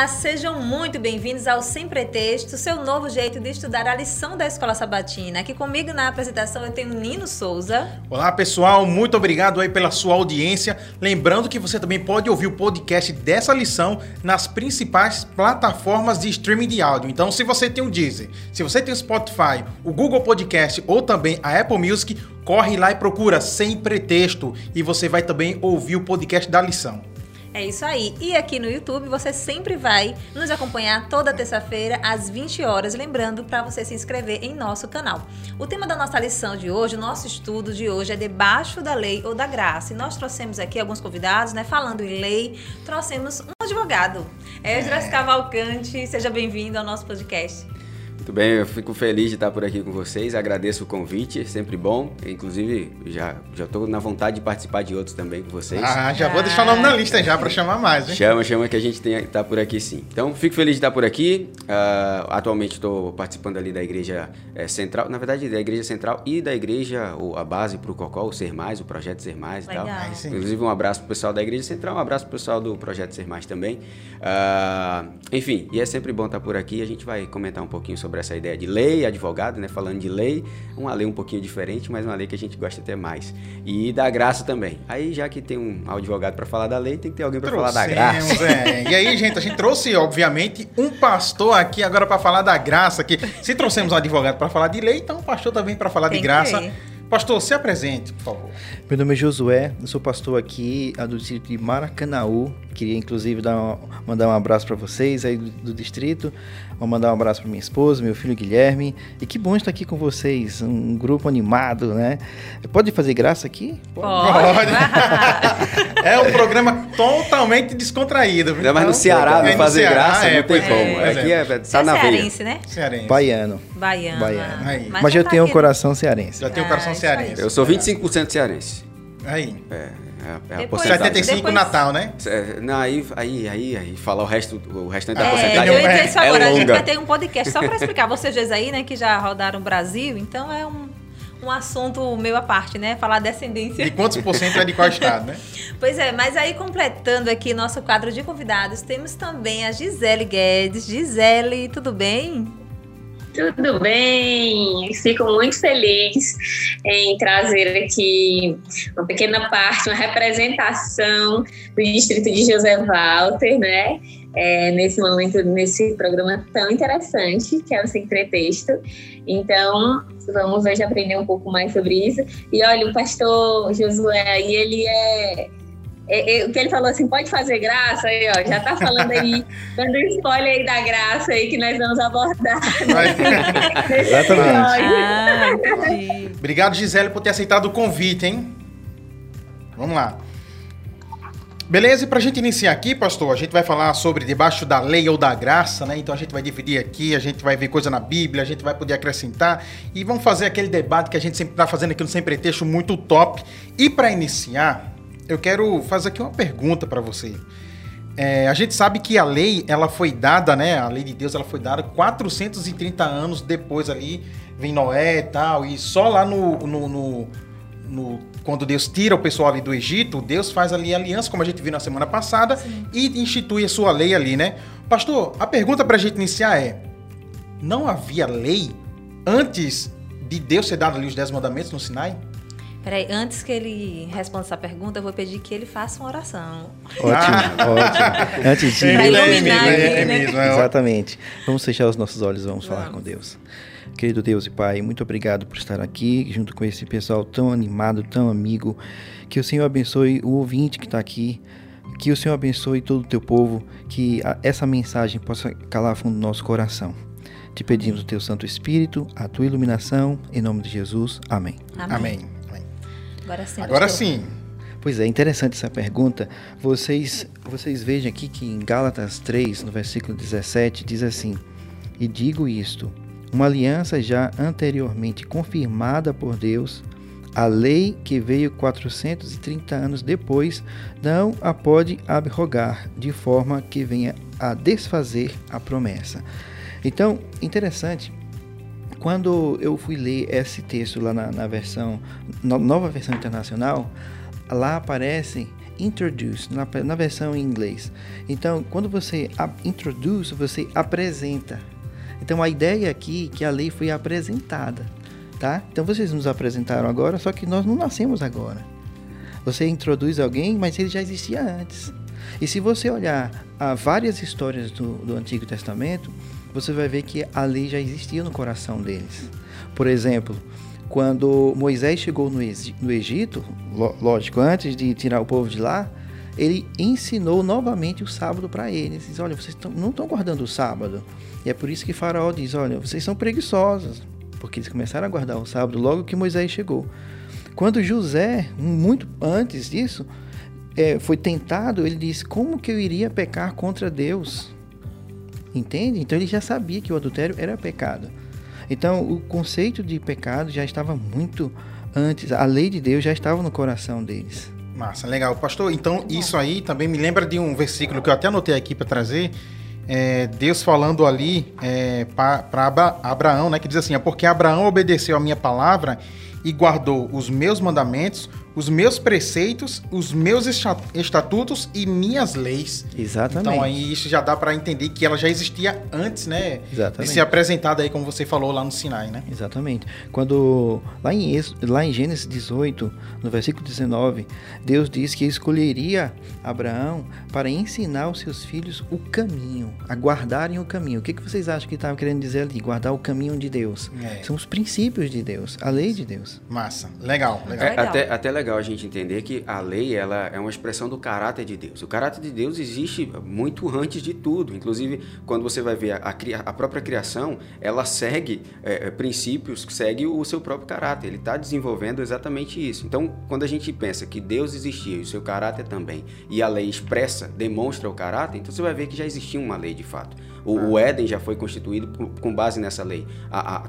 Olá, sejam muito bem-vindos ao Sem Pretexto, seu novo jeito de estudar a lição da Escola Sabatina. Aqui comigo na apresentação eu tenho Nino Souza. Olá, pessoal, muito obrigado aí pela sua audiência. Lembrando que você também pode ouvir o podcast dessa lição nas principais plataformas de streaming de áudio. Então, se você tem o Deezer, se você tem o Spotify, o Google Podcast ou também a Apple Music, corre lá e procura Sem Pretexto e você vai também ouvir o podcast da lição. É isso aí. E aqui no YouTube você sempre vai nos acompanhar toda terça-feira às 20 horas. Lembrando para você se inscrever em nosso canal. O tema da nossa lição de hoje, o nosso estudo de hoje é debaixo da lei ou da graça. E nós trouxemos aqui alguns convidados, né? Falando em lei, trouxemos um advogado. Edras Cavalcante, seja bem-vindo ao nosso podcast. Muito bem, eu fico feliz de estar por aqui com vocês, agradeço o convite, sempre bom, inclusive já estou na vontade de participar de outros também com vocês. Vou deixar o nome na lista já para chamar mais, hein? Chama que a gente está por aqui sim. Então, fico feliz de estar por aqui, atualmente estou participando ali da Igreja Central, na verdade da Igreja Central e da Igreja, ou a base para o Cocó, o Ser Mais, o Projeto Ser Mais e tal. Inclusive um abraço para o pessoal da Igreja Central, um abraço para o pessoal do Projeto Ser Mais também. Enfim, e é sempre bom estar por aqui, a gente vai comentar um pouquinho sobre essa ideia de lei, advogado, né? Falando de lei, uma lei um pouquinho diferente, mas uma lei que a gente gosta até mais. E da graça também. Aí, já que tem um advogado para falar da lei, tem que ter alguém para falar da graça. E aí, gente, a gente trouxe, obviamente, um pastor aqui agora para falar da graça. Que se trouxemos um advogado para falar de lei, então um pastor também para falar de graça. Pastor, se apresente, por favor. Meu nome é Josué, eu sou pastor aqui do distrito de Maracanaú. Queria, inclusive, mandar um abraço para vocês aí do distrito. Vou mandar um abraço para minha esposa, meu filho Guilherme. E que bom estar aqui com vocês, um grupo animado, né? Pode fazer graça aqui? Pode. É um programa totalmente descontraído. Ainda mais no Ceará, não fazer graça não tem como. Aqui tá na veia. Cearense, né? Cearense. Baiano. Mas eu tenho um coração cearense. Já tenho um coração cearense. Eu sou 25% cearense. Aí. Depois, 75 depois... Natal, né? Não, aí falar o restante da porcentagem. Eu ia dizer isso agora, a gente vai ter um podcast só para explicar. Vocês dois aí, né, que já rodaram o Brasil, então é um assunto meio à parte, né? Falar descendência. De quantos por cento é de qual estado, né? Pois é, mas aí completando aqui nosso quadro de convidados, temos também a Gisele Guedes. Gisele, tudo bem? Tudo bem, fico muito feliz em trazer aqui uma pequena parte, uma representação do distrito de José Walter, né? Nesse momento, nesse programa tão interessante que é o Sem Pretexto. Então, vamos hoje aprender um pouco mais sobre isso. E olha, o pastor Josué, ele o que ele falou assim, pode fazer graça, aí, ó, já tá falando aí, dando spoiler aí da graça aí que nós vamos abordar. Exatamente. Obrigado, Gisele, por ter aceitado o convite, hein? Vamos lá. Beleza, e pra gente iniciar aqui, pastor, a gente vai falar sobre debaixo da lei ou da graça, né? Então a gente vai dividir aqui, a gente vai ver coisa na Bíblia, a gente vai poder acrescentar e vamos fazer aquele debate que a gente sempre tá fazendo aqui no Sem Pretexto, muito top. E pra iniciar, eu quero fazer aqui uma pergunta para você. A gente sabe que a lei, ela foi dada, né? A lei de Deus, ela foi dada 430 anos depois ali, vem Noé e tal, e só lá quando Deus tira o pessoal ali do Egito, Deus faz ali a aliança, como a gente viu na semana passada, sim, e institui a sua lei ali, né? Pastor, a pergunta para a gente iniciar é, não havia lei antes de Deus ser dado ali os 10 mandamentos no Sinai? Peraí, antes que ele responda essa pergunta, eu vou pedir que ele faça uma oração. Ótimo, ótimo. Antes de... Para iluminar ele, né? Exatamente. Vamos fechar os nossos olhos e vamos falar com Deus. Querido Deus e Pai, muito obrigado por estar aqui, junto com esse pessoal tão animado, tão amigo. Que o Senhor abençoe o ouvinte que está aqui. Que o Senhor abençoe todo o teu povo. Que essa mensagem possa calar fundo no nosso coração. Te pedimos o teu Santo Espírito, a tua iluminação. Em nome de Jesus, amém. Amém. Agora sim. Pois é, interessante essa pergunta. Vocês vejam aqui que em Gálatas 3, no versículo 17, diz assim: e digo isto, uma aliança já anteriormente confirmada por Deus, a lei que veio 430 anos depois, não a pode abrogar de forma que venha a desfazer a promessa. Então, interessante. Quando eu fui ler esse texto lá na nova versão internacional, lá aparecem introduce, na versão em inglês. Então, quando você introduce, você apresenta. Então, a ideia aqui é que a lei foi apresentada, tá? Então, vocês nos apresentaram agora, só que nós não nascemos agora. Você introduz alguém, mas ele já existia antes. E se você olhar a várias histórias do Antigo Testamento, você vai ver que a lei já existia no coração deles. Por exemplo, quando Moisés chegou no Egito, lógico, antes de tirar o povo de lá, ele ensinou novamente o sábado para eles. Diz, olha, vocês não estão guardando o sábado. E é por isso que Faraó diz, olha, vocês são preguiçosos. Porque eles começaram a guardar o sábado logo que Moisés chegou. Quando José, muito antes disso, foi tentado, ele disse, como que eu iria pecar contra Deus? Entende? Então ele já sabia que o adultério era pecado. Então o conceito de pecado já estava muito antes, a lei de Deus já estava no coração deles. Massa, legal. Pastor, então isso aí também me lembra de um versículo que eu até anotei aqui para trazer, Deus falando ali para Abraão, né, que diz assim, porque Abraão obedeceu a minha palavra e guardou os meus mandamentos, os meus preceitos, os meus estatutos e minhas leis. Exatamente. Então aí isso já dá para entender que ela já existia antes, né? Exatamente. De ser apresentada aí, como você falou, lá no Sinai, né? Exatamente. Quando lá em Gênesis 18, no versículo 19, Deus diz que escolheria Abraão para ensinar os seus filhos o caminho, a guardarem o caminho. O que vocês acham que estava querendo dizer ali? Guardar o caminho de Deus. São os princípios de Deus, a lei de Deus. Massa, legal. Até legal a gente entender que a lei, ela é uma expressão do caráter de Deus. O caráter de Deus existe muito antes de tudo. Inclusive, quando você vai ver a própria criação, ela segue princípios, segue o seu próprio caráter. Ele está desenvolvendo exatamente isso. Então, quando a gente pensa que Deus existia e o seu caráter também, e a lei expressa, demonstra o caráter, então você vai ver que já existia uma lei de fato. O Éden já foi constituído com base nessa lei.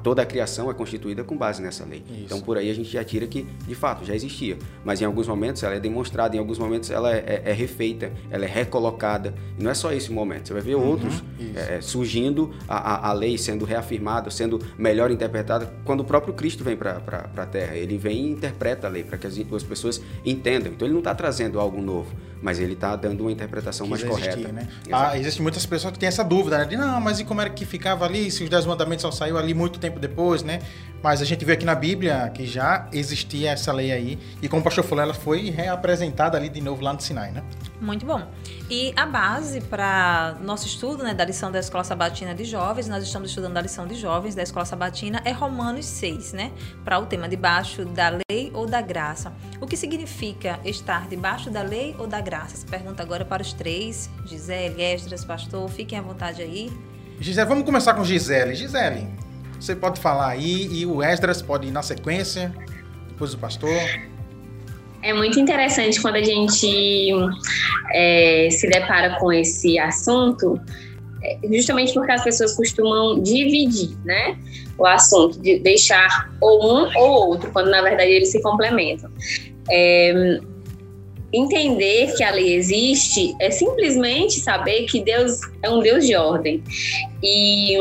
Toda a criação é constituída com base nessa lei. Isso. Então, por aí a gente já tira que, de fato, já existia. Mas em alguns momentos ela é demonstrada, em alguns momentos ela é refeita, ela é recolocada. E não é só esse momento. Você vai ver outros surgindo, a lei sendo reafirmada, sendo melhor interpretada. Quando o próprio Cristo vem para a Terra, ele vem e interpreta a lei para que as pessoas entendam. Então ele não está trazendo algo novo, mas ele está dando uma interpretação mais correta. Né? Existem muitas pessoas que têm essa dúvida, né? De, não, mas e como era que ficava ali, se os 10 mandamentos só saiu ali muito tempo depois, né? Mas a gente vê aqui na Bíblia que já existia essa lei aí, e como o pastor falou, ela foi reapresentada ali de novo lá no Sinai, né? Muito bom. E a base para nosso estudo, né, da lição da Escola Sabatina de Jovens, nós estamos estudando a lição de jovens da Escola Sabatina, é Romanos 6, né? Para o tema debaixo da lei ou da graça. O que significa estar debaixo da lei ou da graça? Essa pergunta agora para os três, Gisele, Esdras, pastor, fiquem à vontade aí. Gisele, vamos começar com Gisele. Gisele, você pode falar aí e o Esdras pode ir na sequência, depois o pastor. É muito interessante quando a gente se depara com esse assunto, justamente porque as pessoas costumam dividir, né, o assunto, de deixar ou um ou outro, quando na verdade eles se complementam. Entender que a lei existe é simplesmente saber que Deus é um Deus de ordem. E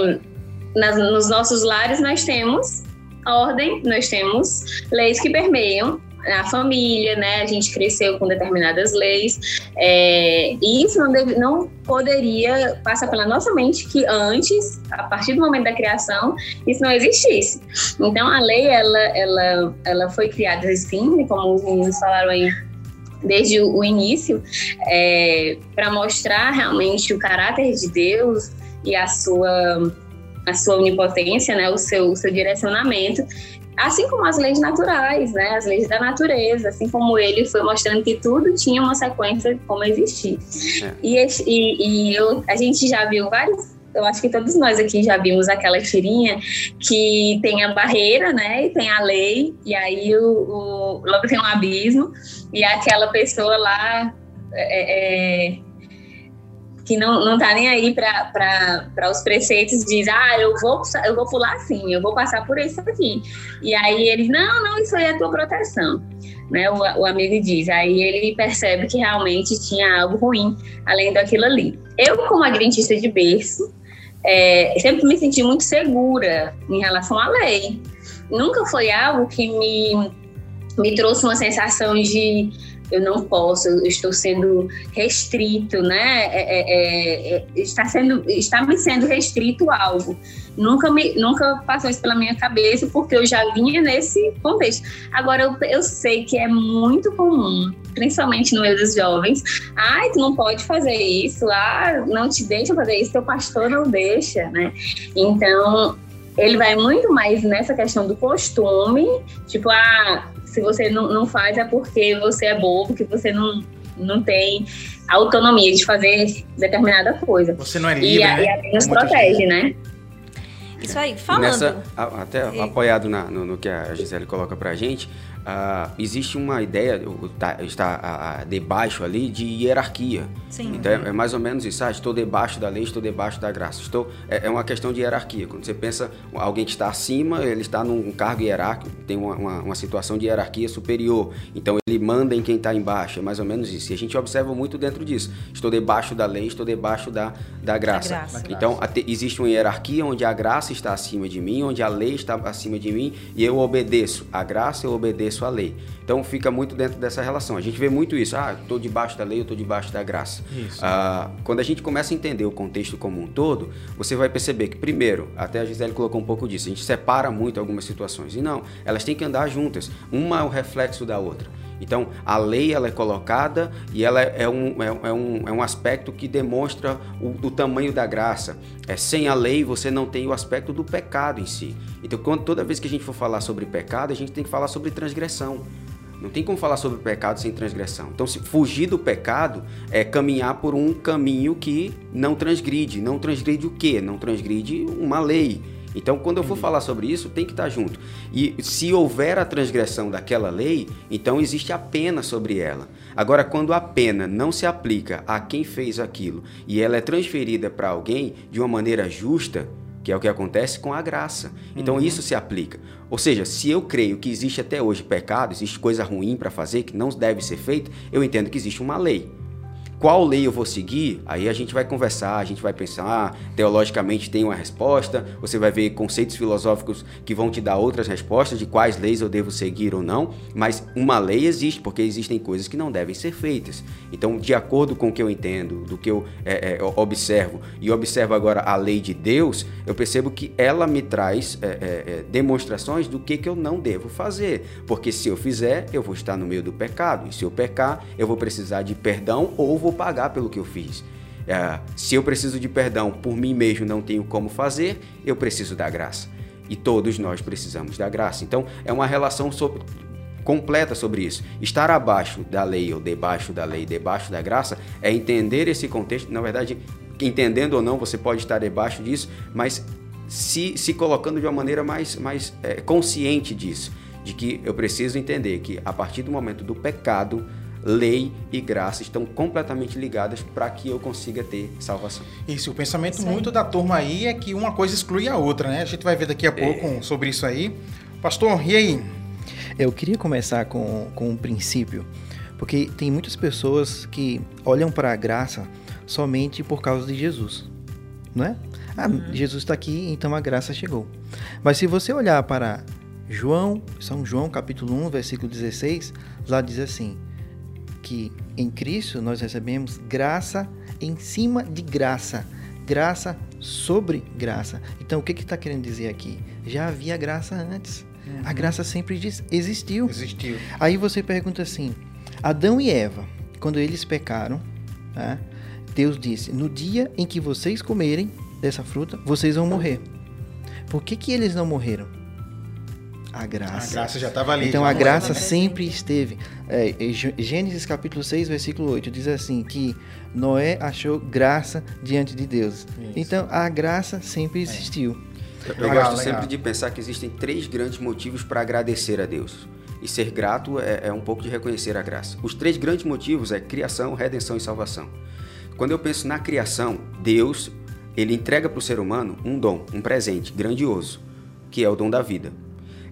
nos nossos lares nós temos ordem, nós temos leis que permeiam a família, né? A gente cresceu com determinadas leis, e isso não poderia passar pela nossa mente que antes, a partir do momento da criação, isso não existisse. Então a lei, ela foi criada assim, como os meninos falaram aí, desde o início, para mostrar realmente o caráter de Deus e a sua onipotência, né? o seu direcionamento, assim como as leis naturais, né? As leis da natureza, assim como ele foi mostrando que tudo tinha uma sequência de como existir. E a gente já viu vários, eu acho que todos nós aqui já vimos aquela tirinha que tem a barreira, né? E tem a lei, e aí logo tem um abismo, e aquela pessoa lá que não tá nem aí para os preceitos, diz, eu vou pular assim, eu vou passar por isso aqui. E aí ele, não, isso aí é a tua proteção, né? O amigo diz, aí ele percebe que realmente tinha algo ruim, além daquilo ali. Eu, como adventista de berço, sempre me senti muito segura em relação à lei. Nunca foi algo que me trouxe uma sensação de eu não posso, eu estou sendo restrito, né? Está me sendo restrito algo. Nunca passou isso pela minha cabeça, porque eu já vinha nesse contexto. Agora, eu sei que é muito comum, principalmente no meio dos jovens, tu não pode fazer isso, não te deixa fazer isso, teu pastor não deixa, né? Então, ele vai muito mais nessa questão do costume, tipo, se você não faz é porque você é bobo, que você não tem autonomia de fazer determinada coisa. Você não é livre, né? E a lei nos protege, né? Isso aí, falando. Apoiado no que a Gisele coloca pra gente, existe uma ideia, está debaixo ali, de hierarquia. Sim. Então é mais ou menos isso, estou debaixo da lei, estou debaixo da graça. É uma questão de hierarquia. Quando você pensa alguém que está acima, ele está num cargo hierárquico, tem uma situação de hierarquia superior. Então ele manda em quem está embaixo, é mais ou menos isso. E a gente observa muito dentro disso. Estou debaixo da lei, estou debaixo da graça. Então existe uma hierarquia onde a graça está acima de mim, onde a lei está acima de mim e eu obedeço a graça, eu obedeço a lei. Então fica muito dentro dessa relação. A gente vê muito isso, estou debaixo da lei, eu estou debaixo da graça. Isso. Quando a gente começa a entender o contexto como um todo, você vai perceber que, primeiro, até a Gisele colocou um pouco disso, a gente separa muito algumas situações, e não, elas têm que andar juntas, uma é o reflexo da outra. Então, a lei ela é colocada e ela é um aspecto que demonstra o tamanho da graça. Sem a lei, você não tem o aspecto do pecado em si. Então, toda vez que a gente for falar sobre pecado, a gente tem que falar sobre transgressão. Não tem como falar sobre pecado sem transgressão. Então, fugir do pecado é caminhar por um caminho que não transgride. Não transgride o quê? Não transgride uma lei. Então, quando eu for falar sobre isso, tem que estar junto. E se houver a transgressão daquela lei, então existe a pena sobre ela. Agora, quando a pena não se aplica a quem fez aquilo e ela é transferida para alguém de uma maneira justa, que é o que acontece com a graça. Então, isso se aplica. Ou seja, se eu creio que existe até hoje pecado, existe coisa ruim para fazer que não deve ser feita, eu entendo que existe uma lei. Qual lei eu vou seguir? Aí a gente vai conversar, a gente vai pensar, teologicamente tem uma resposta, você vai ver conceitos filosóficos que vão te dar outras respostas de quais leis eu devo seguir ou não, mas uma lei existe, porque existem coisas que não devem ser feitas. Então, de acordo com o que eu entendo, do que eu observo, e observo agora a lei de Deus, eu percebo que ela me traz demonstrações do que eu não devo fazer, porque se eu fizer, eu vou estar no meio do pecado, e se eu pecar, eu vou precisar de perdão ou vou pagar pelo que eu fiz. Se eu preciso de perdão por mim mesmo, não tenho como fazer, eu preciso da graça. E todos nós precisamos da graça. Então, é uma relação completa sobre isso. Estar abaixo da lei ou debaixo da lei, debaixo da graça, é entender esse contexto. Na verdade, entendendo ou não, você pode estar debaixo disso, mas se colocando de uma maneira mais consciente disso, de que eu preciso entender que a partir do momento do pecado, lei e graça estão completamente ligadas para que eu consiga ter salvação. Isso, o pensamento muito da turma aí é que uma coisa exclui a outra, né? A gente vai ver daqui a pouco sobre isso aí. Pastor, e aí? Eu queria começar com um princípio, porque tem muitas pessoas que olham para a graça somente por causa de Jesus, não é? Jesus está aqui, então a graça chegou. Mas se você olhar para São João, capítulo 1, versículo 16, lá diz assim, que em Cristo nós recebemos graça em cima de graça, graça sobre graça. Então, o que está querendo dizer aqui? Já havia graça antes. A graça sempre existiu. Aí você pergunta assim, Adão e Eva, quando eles pecaram, tá? Deus disse, no dia em que vocês comerem dessa fruta, vocês vão morrer. Por que eles não morreram? A graça já estava ali. Então, a graça sempre esteve. Gênesis capítulo 6, versículo 8, diz assim, que Noé achou graça diante de Deus. Isso. Então, a graça sempre existiu. Eu gosto sempre de pensar que existem 3 grandes motivos para agradecer a Deus. E ser grato é um pouco de reconhecer a graça. Os 3 grandes motivos é criação, redenção e salvação. Quando eu penso na criação, Deus, ele entrega para o ser humano um dom, um presente grandioso, que é o dom da vida.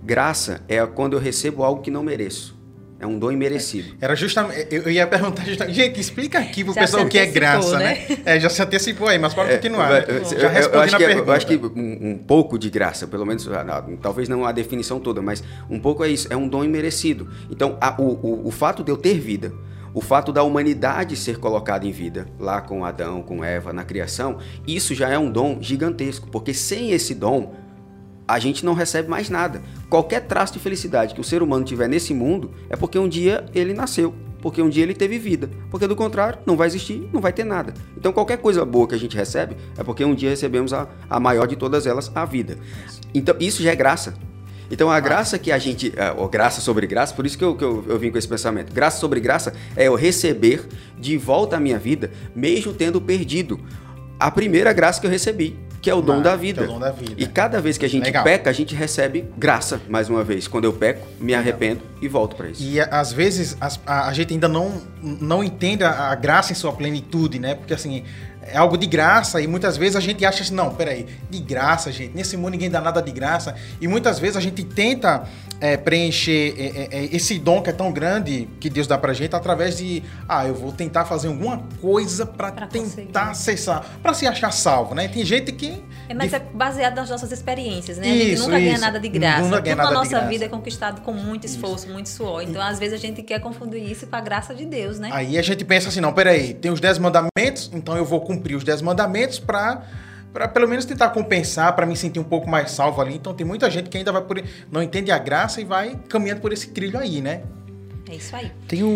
Graça é quando eu recebo algo que não mereço. É um dom imerecido. Era justamente... Eu ia perguntar justamente... Gente, explica aqui pro pessoal o que é graça, né? É, já se antecipou aí, mas pode continuar. Já respondi na pergunta. Eu acho que um pouco de graça, pelo menos... Talvez não a definição toda, mas um pouco é isso. É um dom imerecido. Então, o fato de eu ter vida... O fato da humanidade ser colocada em vida, lá com Adão, com Eva, na criação, isso já é um dom gigantesco, porque sem esse dom, a gente não recebe mais nada. Qualquer traço de felicidade que o ser humano tiver nesse mundo, é porque um dia ele nasceu, porque um dia ele teve vida, porque do contrário, não vai existir, não vai ter nada. Então qualquer coisa boa que a gente recebe, é porque um dia recebemos a maior de todas elas, a vida. Então isso já é graça. Então, a graça que a gente... Ou graça sobre graça, por isso que eu vim com esse pensamento. Graça sobre graça é eu receber de volta a minha vida, mesmo tendo perdido a primeira graça que eu recebi, que é o dom da vida. E cada vez que a gente peca, a gente recebe graça, mais uma vez. Quando eu peco, me arrependo e volto para isso. E, às vezes, a gente ainda não entende a graça em sua plenitude, né? Porque, assim... É algo de graça e muitas vezes a gente acha assim, não, peraí, de graça, gente, nesse mundo ninguém dá nada de graça. E muitas vezes a gente tenta preencher esse dom que é tão grande que Deus dá pra gente através de, eu vou tentar fazer alguma coisa pra tentar acessar, pra se achar salvo, né? Tem gente que... Mas é baseado nas nossas experiências, né? A gente nunca ganha nada de graça. Tudo na nossa vida é conquistado com muito esforço, muito suor. Então, às vezes, a gente quer confundir isso com a graça de Deus, né? Aí a gente pensa assim, não, peraí, tem os 10 mandamentos, então eu vou cumprir os 10 mandamentos para pelo menos tentar compensar, para me sentir um pouco mais salvo ali. Então tem muita gente que ainda vai não entende a graça e vai caminhando por esse trilho aí, né? É isso aí. Tem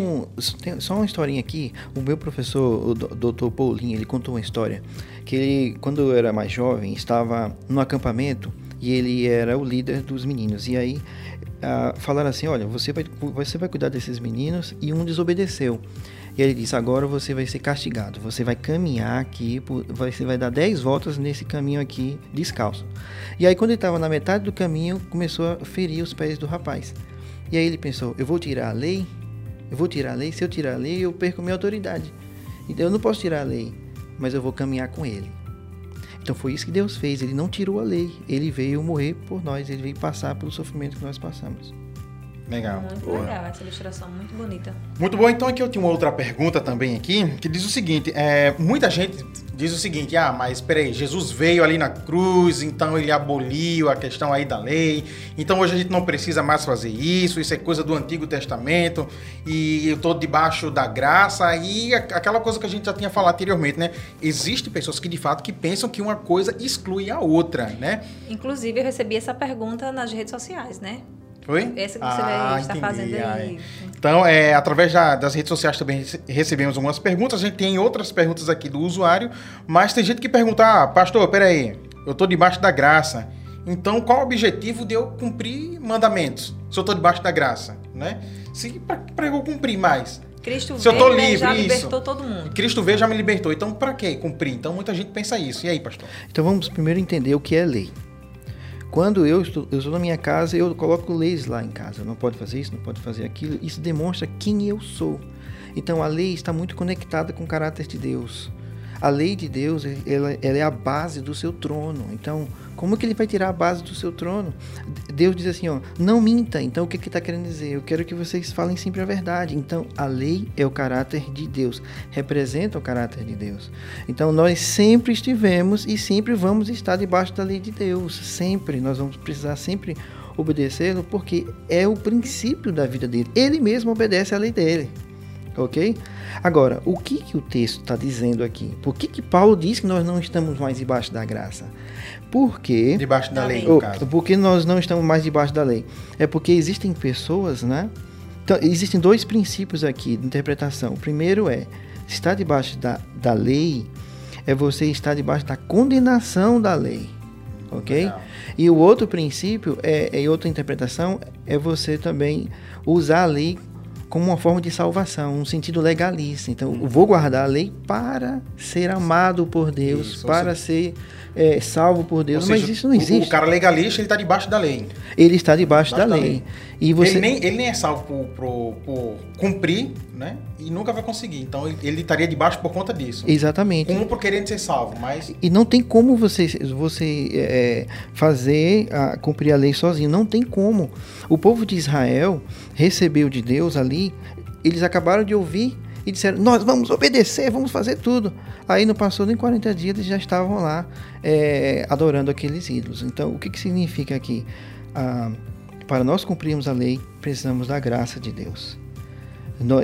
só uma historinha aqui. O meu professor, o Dr. Paulinho, ele contou uma história que ele, quando eu era mais jovem, estava no acampamento e ele era o líder dos meninos. E aí falaram assim, olha, você vai cuidar desses meninos, e um desobedeceu. E ele disse, agora você vai ser castigado, você vai caminhar aqui, você vai dar 10 voltas nesse caminho aqui, descalço. E aí quando ele estava na metade do caminho, começou a ferir os pés do rapaz. E aí ele pensou, eu vou tirar a lei, se eu tirar a lei eu perco minha autoridade. Então eu não posso tirar a lei, mas eu vou caminhar com ele. Então foi isso que Deus fez, ele não tirou a lei, ele veio morrer por nós, ele veio passar pelo sofrimento que nós passamos. Legal. Muito legal, essa ilustração, muito bonita. Muito bom, então aqui eu tenho uma outra pergunta também aqui, que diz o seguinte, muita gente diz o seguinte, mas peraí, Jesus veio ali na cruz, então ele aboliu a questão aí da lei, então hoje a gente não precisa mais fazer isso é coisa do Antigo Testamento, e eu tô debaixo da graça, e aquela coisa que a gente já tinha falado anteriormente, né? Existem pessoas que de fato que pensam que uma coisa exclui a outra, né? Inclusive eu recebi essa pergunta nas redes sociais, né? Foi? Essa que você está fazendo aí. Então, através das redes sociais também recebemos algumas perguntas. A gente tem outras perguntas aqui do usuário, mas tem gente que pergunta, pastor, peraí, eu estou debaixo da graça. Então, qual o objetivo de eu cumprir mandamentos? Se eu estou debaixo da graça, né? Para eu cumprir mais? Cristo veio e já libertou todo mundo. Cristo veio e já me libertou. Então, para que cumprir? Então, muita gente pensa isso. E aí, pastor? Então, vamos primeiro entender o que é lei. Quando eu estou na minha casa, eu coloco leis lá em casa. Não pode fazer isso, não pode fazer aquilo. Isso demonstra quem eu sou. Então, a lei está muito conectada com o caráter de Deus. A lei de Deus, ela é a base do seu trono. Então, como que ele vai tirar a base do seu trono? Deus diz assim, não minta. Então, o que ele está querendo dizer? Eu quero que vocês falem sempre a verdade. Então, a lei é o caráter de Deus. Representa o caráter de Deus. Então, nós sempre estivemos e sempre vamos estar debaixo da lei de Deus. Sempre. Nós vamos precisar sempre obedecê-lo, porque é o princípio da vida dele. Ele mesmo obedece à lei dele. Ok? Agora, o que o texto está dizendo aqui? Por que Paulo diz que nós não estamos mais debaixo da graça? Porque... Debaixo da lei, no caso. Porque nós não estamos mais debaixo da lei. É porque existem pessoas, né? Então, existem 2 princípios aqui de interpretação. O primeiro é, estar debaixo da lei é você estar debaixo da condenação da lei. Ok? Não. E o outro princípio, outra interpretação, é você também usar a lei como uma forma de salvação, um sentido legalista. Então, eu vou guardar a lei para ser amado por Deus, isso, para ser salvo por Deus, seja, mas isso não existe. O cara legalista, ele está debaixo da lei. Ele está debaixo da lei. E você... ele nem é salvo por cumprir, né? E nunca vai conseguir. Então, ele estaria debaixo por conta disso. Exatamente. Por querendo ser salvo, mas... E não tem como você cumprir a lei sozinho. Não tem como. O povo de Israel recebeu de Deus ali, eles acabaram de ouvir e disseram, nós vamos obedecer, vamos fazer tudo. Aí não passou nem 40 dias, eles já estavam lá adorando aqueles ídolos. Então, o que significa aqui? Para nós cumprirmos a lei, precisamos da graça de Deus.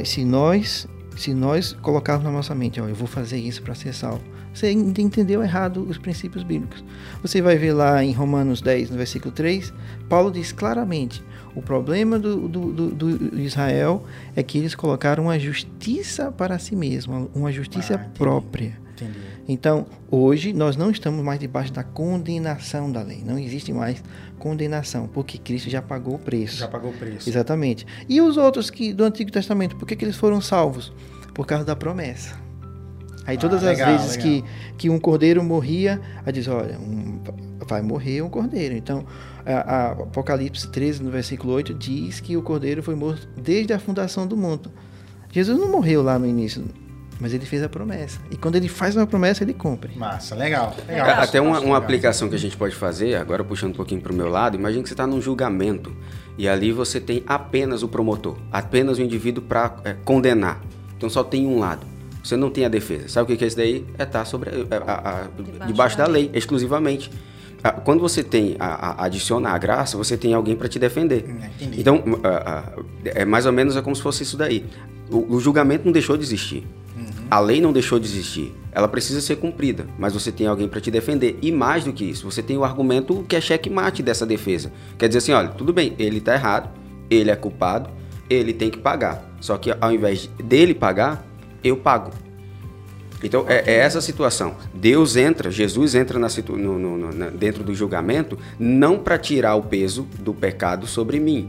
Se nós colocarmos na nossa mente, eu vou fazer isso para ser salvo, você entendeu errado os princípios bíblicos. Você vai ver lá em Romanos 10, no versículo 3, Paulo diz claramente, o problema do Israel é que eles colocaram uma justiça para si mesmo, uma justiça própria. Entendi. Então, hoje, nós não estamos mais debaixo da condenação da lei. Não existe mais condenação, porque Cristo já pagou o preço. Já pagou o preço. Exatamente. E os outros do Antigo Testamento, por que eles foram salvos? Por causa da promessa. Aí todas as vezes que um cordeiro morria, aí diz, olha, vai morrer um cordeiro. Então, a Apocalipse 13, no versículo 8, diz que o cordeiro foi morto desde a fundação do mundo. Jesus não morreu lá no início, mas ele fez a promessa. E quando ele faz uma promessa, ele cumpre. Massa, legal. Até uma aplicação que a gente pode fazer, agora puxando um pouquinho para o meu lado, imagina que você está num julgamento e ali você tem apenas o promotor, apenas o indivíduo para condenar. Então só tem um lado. Você não tem a defesa. Sabe o que é isso daí? É estar debaixo da lei, exclusivamente. Quando você tem adiciona a graça, você tem alguém para te defender. Entendi. Então, é mais ou menos como se fosse isso daí. O julgamento não deixou de existir. A lei não deixou de existir, ela precisa ser cumprida, mas você tem alguém para te defender. E mais do que isso, você tem o argumento que é checkmate dessa defesa. Quer dizer assim, olha, tudo bem, ele está errado, ele é culpado, ele tem que pagar. Só que ao invés dele pagar, eu pago. Então é essa situação. Deus entra, Jesus entra dentro do julgamento, não para tirar o peso do pecado sobre mim.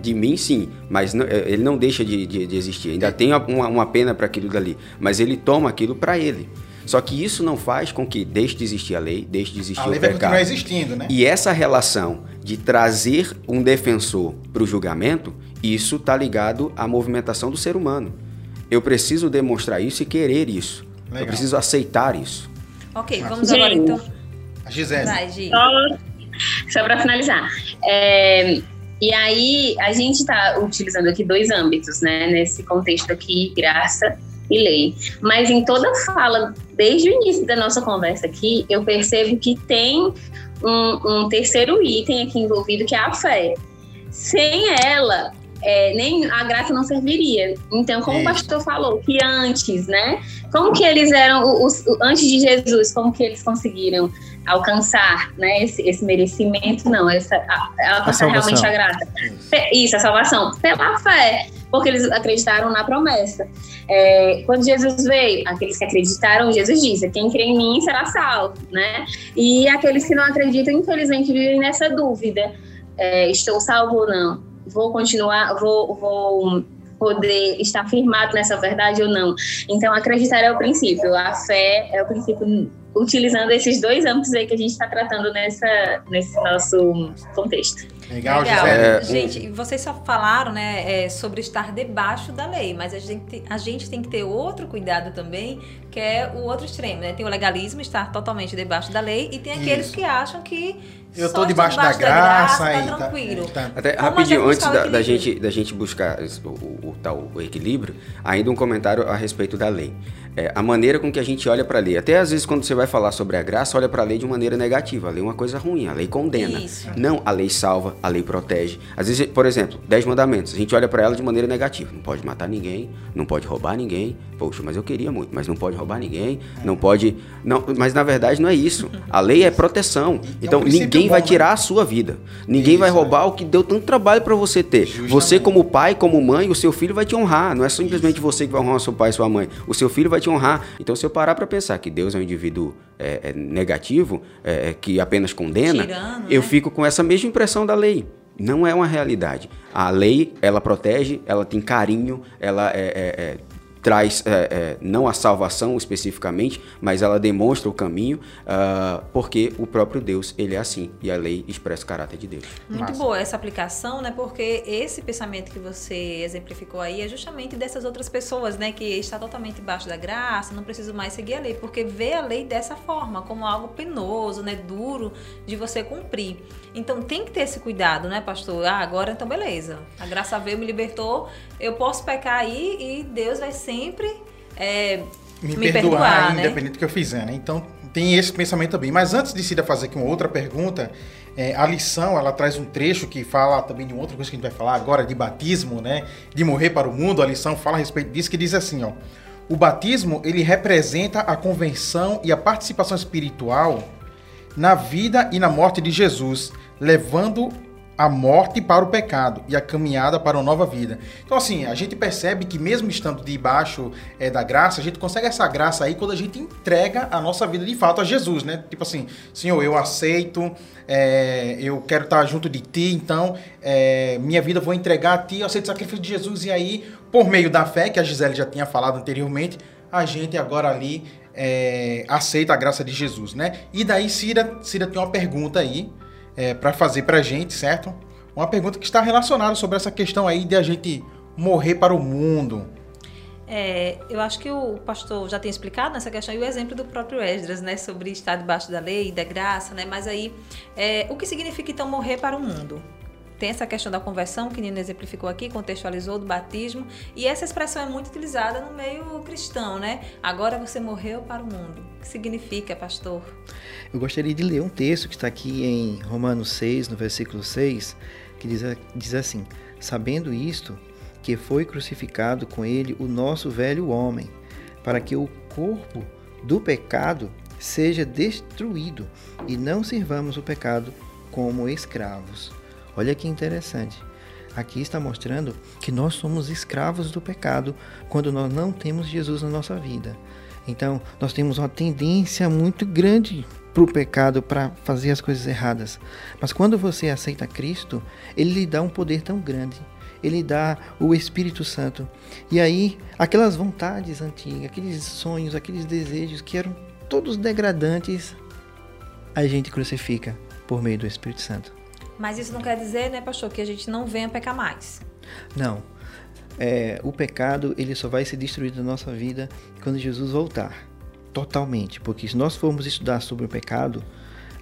De mim, sim, mas ele não deixa de existir. Ainda tem uma pena para aquilo dali, mas ele toma aquilo para ele. Só que isso não faz com que deixe de existir a lei, deixe de existir o pecado. A lei vai continuar existindo, né? E essa relação de trazer um defensor para o julgamento, isso está ligado à movimentação do ser humano. Eu preciso demonstrar isso e querer isso. Legal. Eu preciso aceitar isso. Ok, vamos agora então. Gisele. Vai, Gi. Só para finalizar. E aí, a gente está utilizando aqui dois âmbitos, né? Nesse contexto aqui, graça e lei. Mas em toda fala, desde o início da nossa conversa aqui, eu percebo que tem um terceiro item aqui envolvido, que é a fé. Sem ela, nem a graça não serviria. Então, como o pastor falou, que antes, né? Como que eles eram, antes de Jesus, como que eles conseguiram alcançar, né, esse merecimento, não, alcançar realmente a graça. Isso, a salvação. Pela fé, porque eles acreditaram na promessa. Quando Jesus veio, aqueles que acreditaram, Jesus disse, quem crê em mim será salvo, né? E aqueles que não acreditam, infelizmente, vivem nessa dúvida. Estou salvo ou não? Vou continuar, vou poder estar firmado nessa verdade ou não? Então, acreditar é o princípio. A fé é o princípio, utilizando esses dois âmbitos aí que a gente está tratando nesse nosso contexto. Legal. Gente, vocês só falaram, né, sobre estar debaixo da lei, mas a gente tem que ter outro cuidado também, que é o outro extremo, né? Tem o legalismo, estar totalmente debaixo da lei, e tem aqueles que acham que eu estou debaixo da graça, tá tranquilo. Até rapidinho, antes da gente buscar o equilíbrio, ainda um comentário a respeito da lei. A maneira com que a gente olha para a lei. Até às vezes quando você vai falar sobre a graça, olha para a lei de maneira negativa. A lei é uma coisa ruim, a lei condena. Isso. Não, a lei salva, a lei protege. Às vezes, por exemplo, 10 mandamentos, a gente olha para ela de maneira negativa. Não pode matar ninguém, não pode roubar ninguém. Poxa, mas eu queria muito, mas não pode roubar ninguém, não pode... Não, mas na verdade não é isso. A lei é proteção. Então ninguém vai tirar a sua vida. Ninguém vai roubar o que deu tanto trabalho para você ter. Justamente. Você como pai, como mãe, o seu filho vai te honrar. Não é simplesmente você que vai honrar seu pai e sua mãe. O seu filho vai te honrar. Então, se eu parar para pensar que Deus é um indivíduo negativo, que apenas condena, tirando, eu fico com essa mesma impressão da lei. Não é uma realidade. A lei, ela protege, ela tem carinho, ela traz, não a salvação especificamente, mas ela demonstra o caminho, porque o próprio Deus, ele é assim, e a lei expressa o caráter de Deus. Muito boa essa aplicação, né? Porque esse pensamento que você exemplificou aí é justamente dessas outras pessoas, né? Que está totalmente embaixo da graça, não preciso mais seguir a lei, porque vê a lei dessa forma, como algo penoso, né? Duro de você cumprir. Então tem que ter esse cuidado, né, pastor? Ah, agora então beleza, a graça veio, me libertou, eu posso pecar aí e Deus vai ser sempre me perdoar, né? Independente do que eu fizer, né? Então tem esse pensamento também. Mas antes de Cida fazer aqui uma outra pergunta, a lição, ela traz um trecho que fala também de uma outra coisa que a gente vai falar agora, de batismo, né? De morrer para o mundo. A lição fala a respeito disso, que diz assim, ó: o batismo, ele representa a conversão e a participação espiritual na vida e na morte de Jesus, levando a morte para o pecado e a caminhada para uma nova vida. Então, assim, a gente percebe que mesmo estando debaixo da graça, a gente consegue essa graça aí quando a gente entrega a nossa vida de fato a Jesus, né? Tipo assim, Senhor, eu aceito, eu quero estar junto de Ti, então minha vida eu vou entregar a Ti, eu aceito o sacrifício de Jesus. E aí, por meio da fé, que a Gisele já tinha falado anteriormente, a gente agora ali aceita a graça de Jesus, né? E daí, Cira tem uma pergunta aí, para fazer pra gente, certo? Uma pergunta que está relacionada sobre essa questão aí de a gente morrer para o mundo. Eu acho que o pastor já tem explicado nessa questão, e o exemplo do próprio Esdras, né? Sobre estar debaixo da lei e da graça, né? Mas aí, o que significa então morrer para o mundo? Tem essa questão da conversão, que Nino exemplificou aqui, contextualizou, do batismo, e essa expressão é muito utilizada no meio cristão, né? Agora você morreu para o mundo. O que significa, pastor? Eu gostaria de ler um texto que está aqui em Romanos 6, no versículo 6, que diz assim: sabendo isto, que foi crucificado com ele o nosso velho homem, para que o corpo do pecado seja destruído e não sirvamos o pecado como escravos. Olha que interessante, aqui está mostrando que nós somos escravos do pecado quando nós não temos Jesus na nossa vida. Então, nós temos uma tendência muito grande para o pecado, para fazer as coisas erradas. Mas quando você aceita Cristo, Ele lhe dá um poder tão grande, Ele dá o Espírito Santo. E aí, aquelas vontades antigas, aqueles sonhos, aqueles desejos que eram todos degradantes, a gente crucifica por meio do Espírito Santo. Mas isso não quer dizer, né, pastor, que a gente não venha pecar mais? Não. O pecado, ele só vai ser destruído na nossa vida quando Jesus voltar. Totalmente. Porque se nós formos estudar sobre o pecado,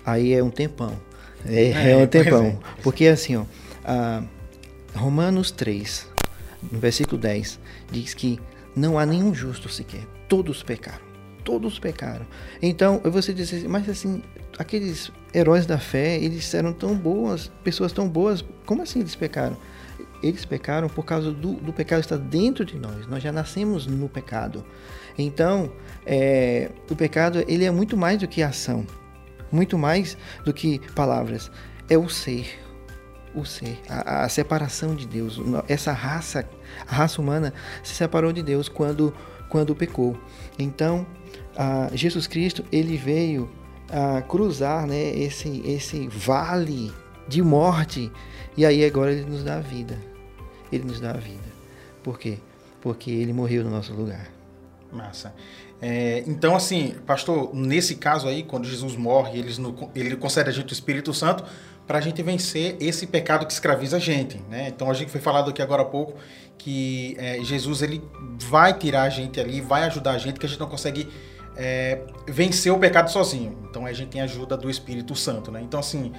aí é um tempão. É um tempão. Porque assim, ó, Romanos 3, no versículo 10, diz que não há nenhum justo sequer. Todos pecaram. Todos pecaram. Então, eu vou te dizer, mas assim, aqueles heróis da fé, eles eram tão boas, pessoas tão boas, como assim eles pecaram? Eles pecaram por causa do pecado estar dentro de nós. Nós já nascemos no pecado. Então, o pecado, ele é muito mais do que ação, muito mais do que palavras. É o ser, a separação de Deus. Essa raça, a raça humana se separou de Deus quando pecou. Então, Jesus Cristo, ele veio a cruzar, né, esse vale de morte, e aí agora ele nos dá a vida. Ele nos dá a vida. Por quê? Porque ele morreu no nosso lugar. Massa. Então, assim, pastor, nesse caso aí, quando Jesus morre, ele concede a gente o Espírito Santo para a gente vencer esse pecado que escraviza a gente, né? Então, a gente foi falado aqui agora há pouco que Jesus, ele vai tirar a gente ali, vai ajudar a gente, que a gente não consegue vencer o pecado sozinho. Então a gente tem a ajuda do Espírito Santo, né? Então, assim,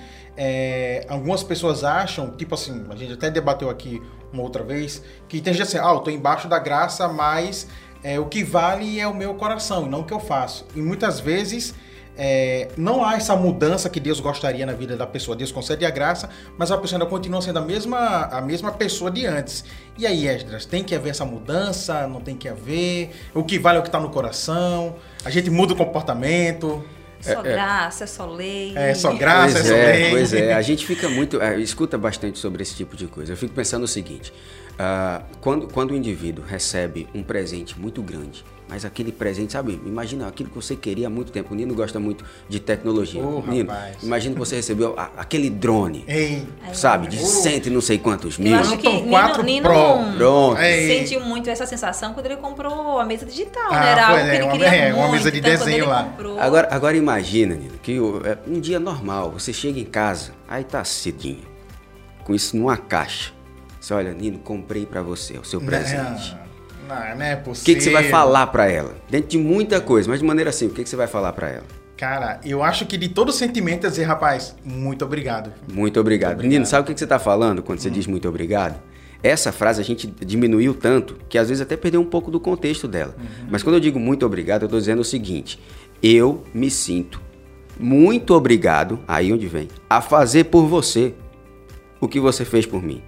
algumas pessoas acham, tipo assim, a gente até debateu aqui uma outra vez, que tem gente assim, eu tô embaixo da graça, mas o que vale é o meu coração, não o que eu faço. E muitas vezes não há essa mudança que Deus gostaria na vida da pessoa. Deus concede a graça, mas a pessoa ainda continua sendo a mesma pessoa de antes. E aí, Esdras, tem que haver essa mudança? Não tem que haver? O que vale é o que está no coração? A gente muda o comportamento? Só graça, só lei. Só graça, só lei. Pois é, a gente escuta bastante sobre esse tipo de coisa. Eu fico pensando o seguinte, Quando o indivíduo recebe um presente muito grande, mas aquele presente, sabe, imagina aquilo que você queria há muito tempo. O Nino gosta muito de tecnologia. Nino, imagina que você recebeu aquele drone, sabe, de cento e não sei quantos mil. Eu acho que Nino sentiu muito essa sensação quando ele comprou a mesa digital, né? Era algo que ele queria muito. Uma mesa de então, desenho lá. Agora imagina, Nino, que um dia normal, você chega em casa, aí tá cedinho, com isso numa caixa. Você olha, Nino, comprei pra você o seu presente. Não é possível. O que você vai falar pra ela? Dentro de muita coisa, mas de maneira assim, o que você vai falar pra ela? Cara, eu acho que de todo o sentimento é dizer, rapaz, muito obrigado. Muito obrigado. Nino, sabe o que você tá falando quando você diz muito obrigado? Essa frase a gente diminuiu tanto que às vezes até perdeu um pouco do contexto dela. Mas quando eu digo muito obrigado, eu tô dizendo o seguinte, eu me sinto muito obrigado, aí onde vem, a fazer por você o que você fez por mim.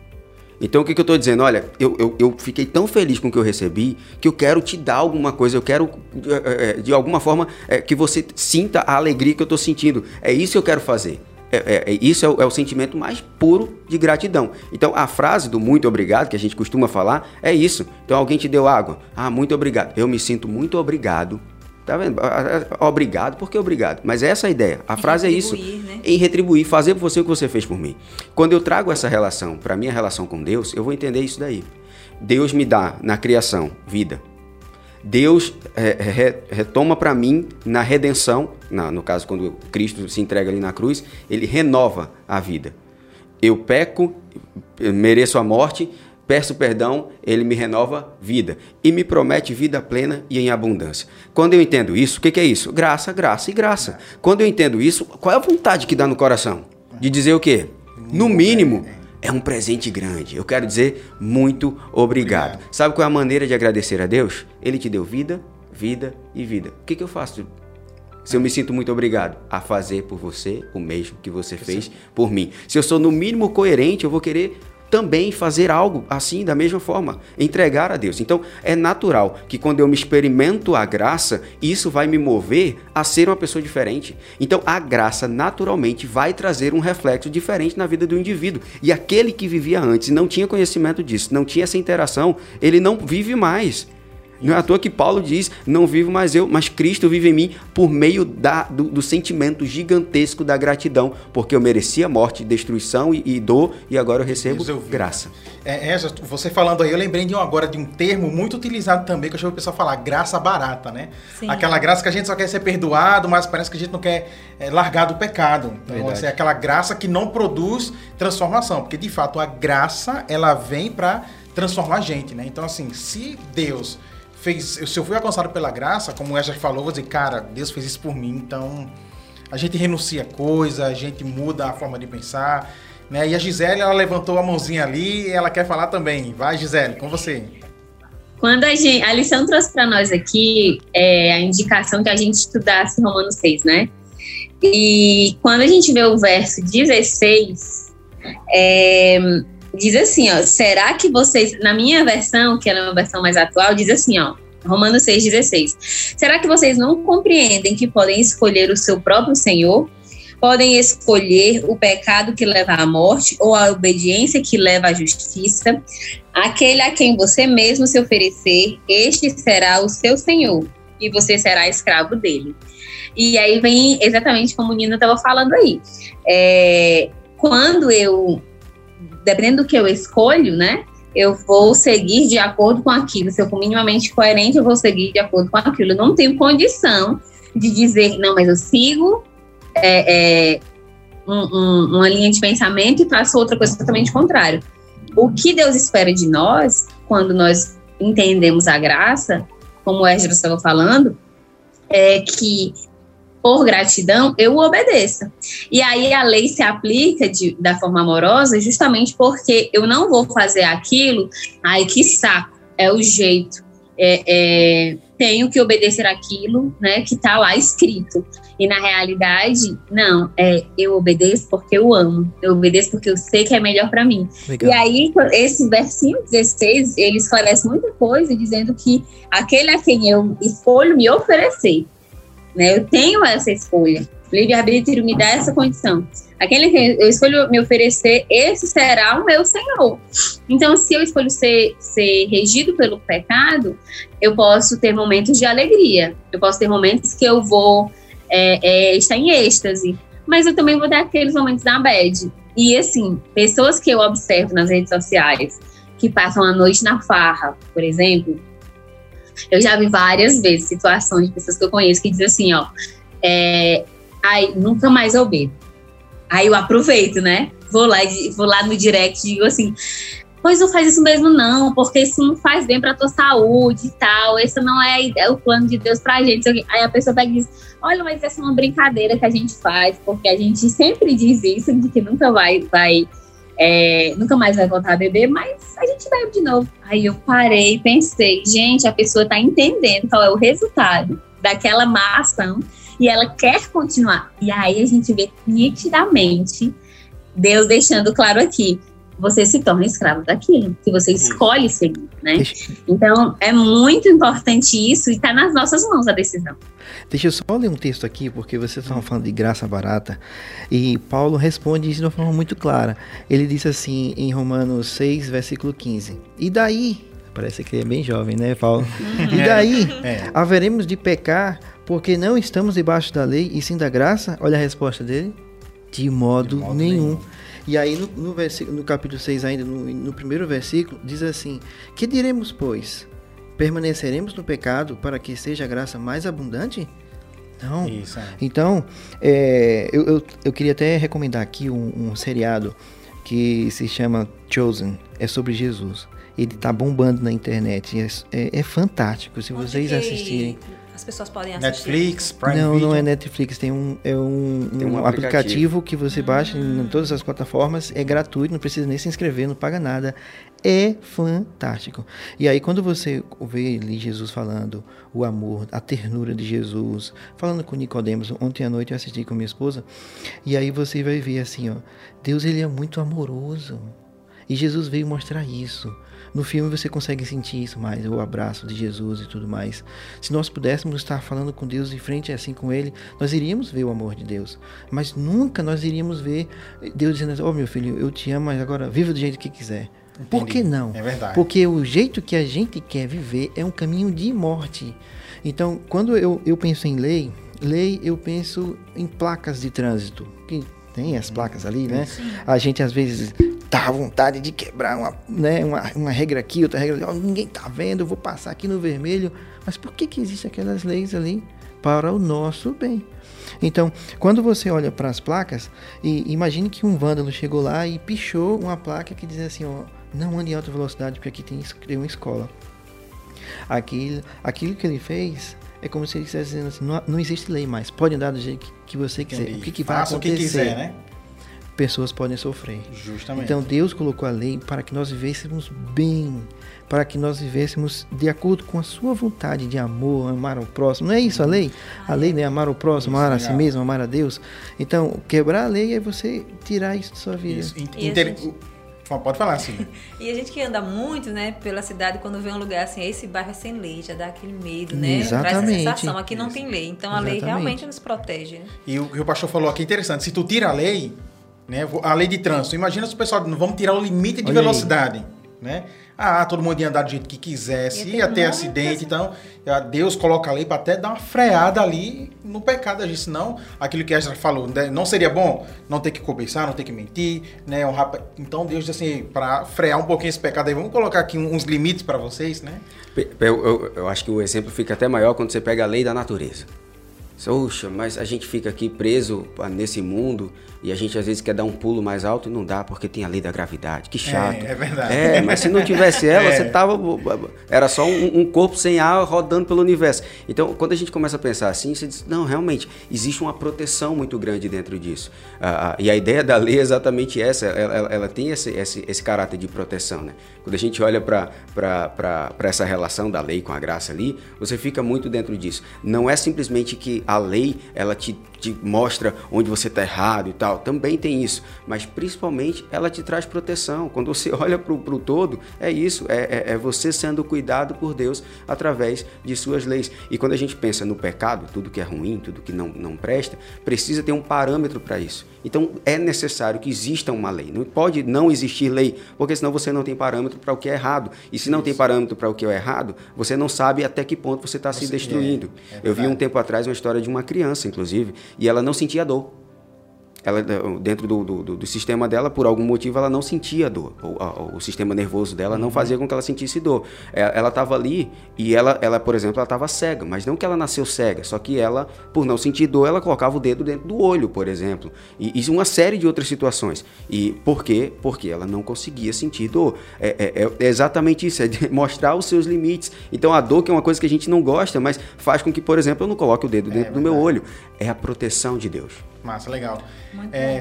Então o que eu estou dizendo? Olha, eu fiquei tão feliz com o que eu recebi que eu quero te dar alguma coisa, eu quero de alguma forma que você sinta a alegria que eu estou sentindo. É isso que eu quero fazer. Isso é o sentimento mais puro de gratidão. Então a frase do muito obrigado que a gente costuma falar é isso. Então alguém te deu água. Ah, muito obrigado. Eu me sinto muito obrigado. Tá vendo? Obrigado, por que obrigado? Mas é essa a ideia, a frase é isso, né? Em retribuir, fazer por você o que você fez por mim. Quando eu trago essa relação para a minha relação com Deus, eu vou entender isso daí. Deus me dá na criação vida, Deus retoma para mim na redenção, no caso quando Cristo se entrega ali na cruz, ele renova a vida. Eu peco, mereço a morte, peço perdão, ele me renova vida e me promete vida plena e em abundância. Quando eu entendo isso, o que é isso? Graça, graça e graça. Quando eu entendo isso, qual é a vontade que dá no coração? De dizer o quê? No mínimo, é um presente grande. Eu quero dizer muito obrigado. Sabe qual é a maneira de agradecer a Deus? Ele te deu vida, vida e vida. O que eu faço? Se eu me sinto muito obrigado a fazer por você o mesmo que você fez por mim. Se eu sou no mínimo coerente, eu vou querer também fazer algo assim, da mesma forma, entregar a Deus. Então, é natural que quando eu me experimento a graça, isso vai me mover a ser uma pessoa diferente. Então, a graça naturalmente vai trazer um reflexo diferente na vida do indivíduo. E aquele que vivia antes e não tinha conhecimento disso, não tinha essa interação, ele não vive mais. Não é à toa que Paulo diz, não vivo mais eu, mas Cristo vive em mim por meio do sentimento gigantesco da gratidão, porque eu merecia morte, destruição e dor, e agora eu recebo graça. Você falando aí, eu lembrei de um termo muito utilizado também, que eu chamo o pessoal falar, graça barata, né? Sim. Aquela graça que a gente só quer ser perdoado, mas parece que a gente não quer largar do pecado. Então, é aquela graça que não produz transformação, porque de fato a graça, ela vem para transformar a gente, né? Então assim, se Deus se eu fui alcançado pela graça, como o Edras falou, vou dizer, cara, Deus fez isso por mim, então a gente renuncia a coisa, a gente muda a forma de pensar, né? E a Gisele, ela levantou a mãozinha ali e ela quer falar também. Vai, Gisele, com você. Quando a lição trouxe para nós aqui a indicação que a gente estudasse Romanos 6, né? E quando a gente vê o verso 16, diz assim, ó, será que vocês, na minha versão, que é a versão mais atual, diz assim, ó, Romanos 6,16, será que vocês não compreendem que podem escolher o seu próprio Senhor? Podem escolher o pecado que leva à morte ou a obediência que leva à justiça? Aquele a quem você mesmo se oferecer, este será o seu Senhor e você será escravo dele. E aí vem exatamente como o Nino estava falando aí. Quando eu, dependendo do que eu escolho, né, eu vou seguir de acordo com aquilo. Se eu for minimamente coerente, eu vou seguir de acordo com aquilo. Eu não tenho condição de dizer, não, mas eu sigo uma linha de pensamento e faço outra coisa totalmente contrária. O que Deus espera de nós, quando nós entendemos a graça, como o Edras estava falando, é que, por gratidão, eu obedeça. E aí a lei se aplica da forma amorosa justamente porque eu não vou fazer aquilo, ai que saco, é o jeito, tenho que obedecer aquilo, né, que está lá escrito. E na realidade, não, eu obedeço porque eu amo, eu obedeço porque eu sei que é melhor para mim. Legal. E aí, esse versinho 16, ele esclarece muita coisa, dizendo que aquele a quem eu escolho me oferecer, né, eu tenho essa escolha. livre-arbítrio me dá essa condição. Aquele que eu escolho me oferecer, esse será o meu Senhor. Então, se eu escolho ser regido pelo pecado, eu posso ter momentos de alegria. Eu posso ter momentos que eu vou estar em êxtase. Mas eu também vou ter aqueles momentos da bad. E, assim, pessoas que eu observo nas redes sociais, que passam a noite na farra, por exemplo, eu já vi várias vezes situações de pessoas que eu conheço que dizem assim, nunca mais eu bebo. Aí eu aproveito, né? Vou lá no direct e digo assim, pois não faz isso mesmo não, porque isso não faz bem pra tua saúde e tal, esse não é o plano de Deus pra gente. Aí a pessoa pega e diz, olha, mas essa é uma brincadeira que a gente faz, porque a gente sempre diz isso, de que nunca mais vai voltar a beber, mas a gente bebe de novo. Aí eu parei e pensei, gente, a pessoa tá entendendo qual é o resultado daquela má ação e ela quer continuar. E aí a gente vê nitidamente Deus deixando claro aqui, você se torna escravo daquilo que você escolhe seguir, né? Então é muito importante isso e tá nas nossas mãos a decisão. Deixa eu só ler um texto aqui, porque vocês estão falando de graça barata, e Paulo responde isso de uma forma muito clara. Ele diz assim em Romanos 6, versículo 15, e daí, parece que ele é bem jovem, né, Paulo? E daí, haveremos de pecar porque não estamos debaixo da lei e sim da graça? Olha a resposta dele, de modo nenhum. E aí no capítulo 6 ainda, no primeiro versículo, diz assim, que diremos, pois? Permaneceremos no pecado para que seja a graça mais abundante? Não. Isso, é. Então, eu queria até recomendar aqui um seriado que se chama Chosen, é sobre Jesus. Ele tá bombando na internet, é fantástico, se vocês assistirem. As pessoas podem assistir. Netflix, Prime Video? Não é Netflix, tem um aplicativo que você baixa em todas as plataformas, é gratuito, não precisa nem se inscrever, não paga nada. É fantástico. E aí quando você vê ali Jesus falando o amor, a ternura de Jesus, falando com Nicodemos, ontem à noite eu assisti com minha esposa, e aí você vai ver assim, ó, Deus, ele é muito amoroso. E Jesus veio mostrar isso. No filme você consegue sentir isso mais, o abraço de Jesus e tudo mais. Se nós pudéssemos estar falando com Deus de frente assim com Ele, nós iríamos ver o amor de Deus. Mas nunca nós iríamos ver Deus dizendo, meu filho, eu te amo, mas agora viva do jeito que quiser. Entendi. Por que não? É verdade. Porque o jeito que a gente quer viver é um caminho de morte. Então, quando eu penso em lei, eu penso em placas de trânsito, que tem as placas ali, né? Sim. A gente às vezes... Dá vontade de quebrar uma regra aqui, outra regra ali. Ninguém tá vendo, eu vou passar aqui no vermelho. Mas por que existem aquelas leis ali? Para o nosso bem. Então, quando você olha para as placas, e imagine que um vândalo chegou lá e pichou uma placa que diz assim, não ande em alta velocidade, porque aqui tem uma escola. Aquilo que ele fez... É como se ele estivesse dizendo assim, não existe lei mais. Pode andar do jeito que você quiser. Entendi. O que vai acontecer? Faça o que quiser, né? Pessoas podem sofrer. Justamente. Então Deus colocou a lei para que nós vivêssemos bem, para que nós vivêssemos de acordo com a sua vontade de amor, amar ao próximo. Não é isso a lei? A lei é amar ao próximo, amar a si mesmo, amar a Deus. Então, quebrar a lei é você tirar isso da sua vida. Isso. Pode falar, sim. E a gente que anda muito, né, pela cidade, quando vê um lugar assim, esse bairro é sem lei, já dá aquele medo, né? Exatamente. Traz essa sensação, aqui não tem lei, então a lei realmente nos protege. Né? E o que o pastor falou aqui é interessante, se tu tira a lei, né, a lei de trânsito, imagina se o pessoal, vamos tirar o limite de velocidade, né? Todo mundo ia andar do jeito que quisesse, ia ter acidente, então Deus coloca a lei para até dar uma freada ali no pecado, senão aquilo que a Esdras falou, não seria bom não ter que cobiçar, não ter que mentir, né? Então Deus diz assim, para frear um pouquinho esse pecado aí, vamos colocar aqui uns limites para vocês, né? Eu acho que o exemplo fica até maior quando você pega a lei da natureza. Oxa, mas a gente fica aqui preso nesse mundo e a gente às vezes quer dar um pulo mais alto e não dá porque tem a lei da gravidade, que chato. É verdade. Mas se não tivesse ela, você tava... Era só um corpo sem ar rodando pelo universo. Então, quando a gente começa a pensar assim, você diz, não, realmente, existe uma proteção muito grande dentro disso. E a ideia da lei é exatamente essa, ela tem esse caráter de proteção, né? Quando a gente olha para essa relação da lei com a graça ali, você fica muito dentro disso. Não é simplesmente que a lei, ela te te mostra onde você está errado e tal, também tem isso, mas principalmente ela te traz proteção. Quando você olha para o todo, é isso, é você sendo cuidado por Deus através de suas leis. E quando a gente pensa no pecado, tudo que é ruim, tudo que não presta, precisa ter um parâmetro para isso. Então é necessário que exista uma lei, não pode não existir lei, porque senão você não tem parâmetro para o que é errado, e se não tem parâmetro para o que é errado, você não sabe até que ponto você está se destruindo. Eu vi um tempo atrás uma história de uma criança, inclusive, e ela não sentia dor. Ela, dentro do sistema dela, por algum motivo, ela não sentia dor. O sistema nervoso dela não fazia com que ela sentisse dor. Ela estava ali e ela, por exemplo, ela estava cega, mas não que ela nasceu cega, só que ela, por não sentir dor, ela colocava o dedo dentro do olho, por exemplo. E uma série de outras situações. E por quê? Porque ela não conseguia sentir dor. É exatamente isso, é mostrar os seus limites. Então a dor, que é uma coisa que a gente não gosta, mas faz com que, por exemplo, eu não coloque o dedo dentro do meu olho. É a proteção de Deus. Massa, legal.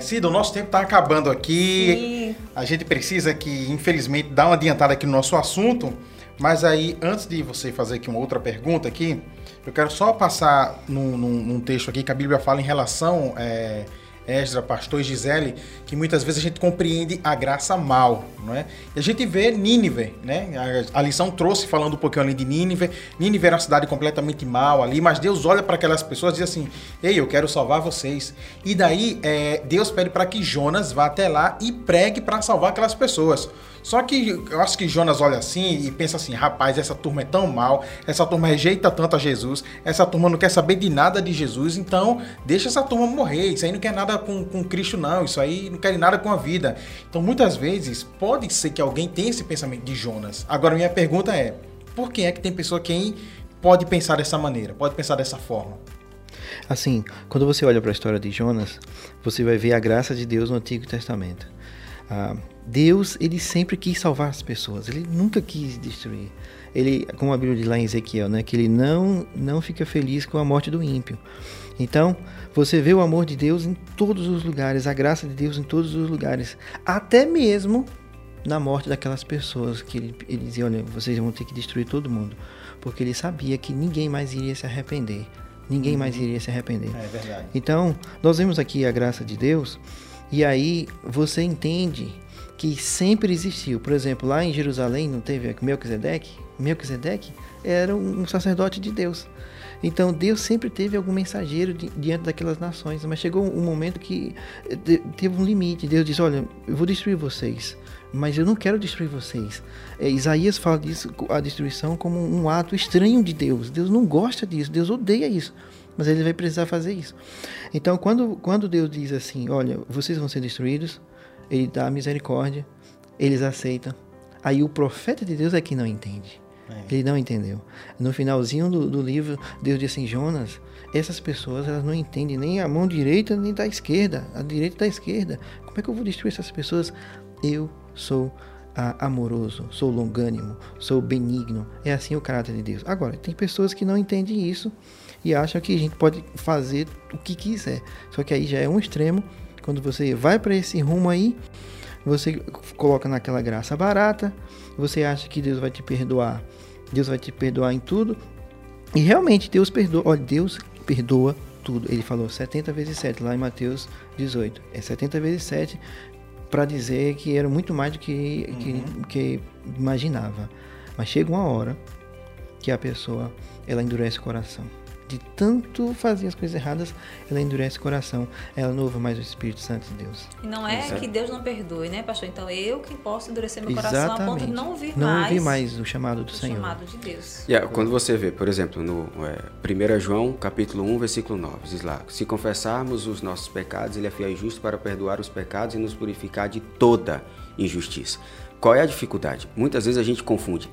Cida, o nosso tempo está acabando aqui. Sim. A gente precisa que, infelizmente, dar uma adiantada aqui no nosso assunto. Mas aí, antes de você fazer aqui uma outra pergunta aqui, eu quero só passar num texto aqui que a Bíblia fala em relação Esdras, pastor e Gisele, que muitas vezes a gente compreende a graça mal, não é? E a gente vê Nínive, né? A lição trouxe falando um pouquinho ali de Nínive. Nínive era uma cidade completamente mal ali, mas Deus olha para aquelas pessoas e diz assim: ei, eu quero salvar vocês. E daí Deus pede para que Jonas vá até lá e pregue para salvar aquelas pessoas. Só que eu acho que Jonas olha assim e pensa assim: rapaz, essa turma é tão mal, essa turma rejeita tanto a Jesus, essa turma não quer saber de nada de Jesus, então deixa essa turma morrer, isso aí não quer nada com Cristo não, isso aí não quer nada com a vida. Então muitas vezes pode ser que alguém tenha esse pensamento de Jonas. Agora minha pergunta é: por que é que tem pessoa quem pode pensar dessa maneira, pode pensar dessa forma? Assim, quando você olha para a história de Jonas, você vai ver a graça de Deus no Antigo Testamento. Deus, ele sempre quis salvar as pessoas, ele nunca quis destruir. Ele, como a Bíblia diz lá em Ezequiel, né, que ele não fica feliz com a morte do ímpio. Então, você vê o amor de Deus em todos os lugares, a graça de Deus em todos os lugares, até mesmo na morte daquelas pessoas que ele dizia: olha, vocês vão ter que destruir todo mundo, porque ele sabia que ninguém mais iria se arrepender, ninguém mais iria se arrepender. É verdade. Então, nós vemos aqui a graça de Deus, e aí você entende que sempre existiu. Por exemplo, lá em Jerusalém não teve Melquisedeque? Melquisedeque era um sacerdote de Deus. Então Deus sempre teve algum mensageiro diante daquelas nações, mas chegou um momento que teve um limite. Deus disse: olha, eu vou destruir vocês, mas eu não quero destruir vocês. Isaías fala disso, a destruição, como um ato estranho de Deus. Deus não gosta disso, Deus odeia isso, mas ele vai precisar fazer isso. Então quando Deus diz assim: olha, vocês vão ser destruídos, ele dá misericórdia, eles aceitam. Aí o profeta de Deus é que não entende. Ele não entendeu. No finalzinho do livro, Deus diz assim: Jonas, essas pessoas, elas não entendem nem a mão direita nem da esquerda, a direita da esquerda. Como é que eu vou destruir essas pessoas? Eu sou amoroso, sou longânimo, sou benigno. É assim o caráter de Deus. Agora, tem pessoas que não entendem isso e acham que a gente pode fazer o que quiser. Só que aí já é um extremo. Quando você vai para esse rumo aí, você coloca naquela graça barata, você acha que Deus vai te perdoar. Deus vai te perdoar em tudo. E realmente Deus perdoa. Olha, Deus perdoa tudo. Ele falou 70 vezes 7 lá em Mateus 18. É 70 vezes 7 para dizer que era muito mais do que imaginava. Mas chega uma hora que a pessoa, ela endurece o coração. De tanto fazer as coisas erradas, ela endurece o coração, ela não ouve mais o Espírito Santo de Deus. Não é que Deus não perdoe, né, pastor? Então eu que posso endurecer meu coração a ponto de não ouvir mais. Não ouvir mais o chamado do Senhor. O chamado de Deus. Yeah, quando você vê, por exemplo, no 1 João, capítulo 1, versículo 9, diz lá: se confessarmos os nossos pecados, ele é fiel e justo para perdoar os pecados e nos purificar de toda injustiça. Qual é a dificuldade? Muitas vezes a gente confunde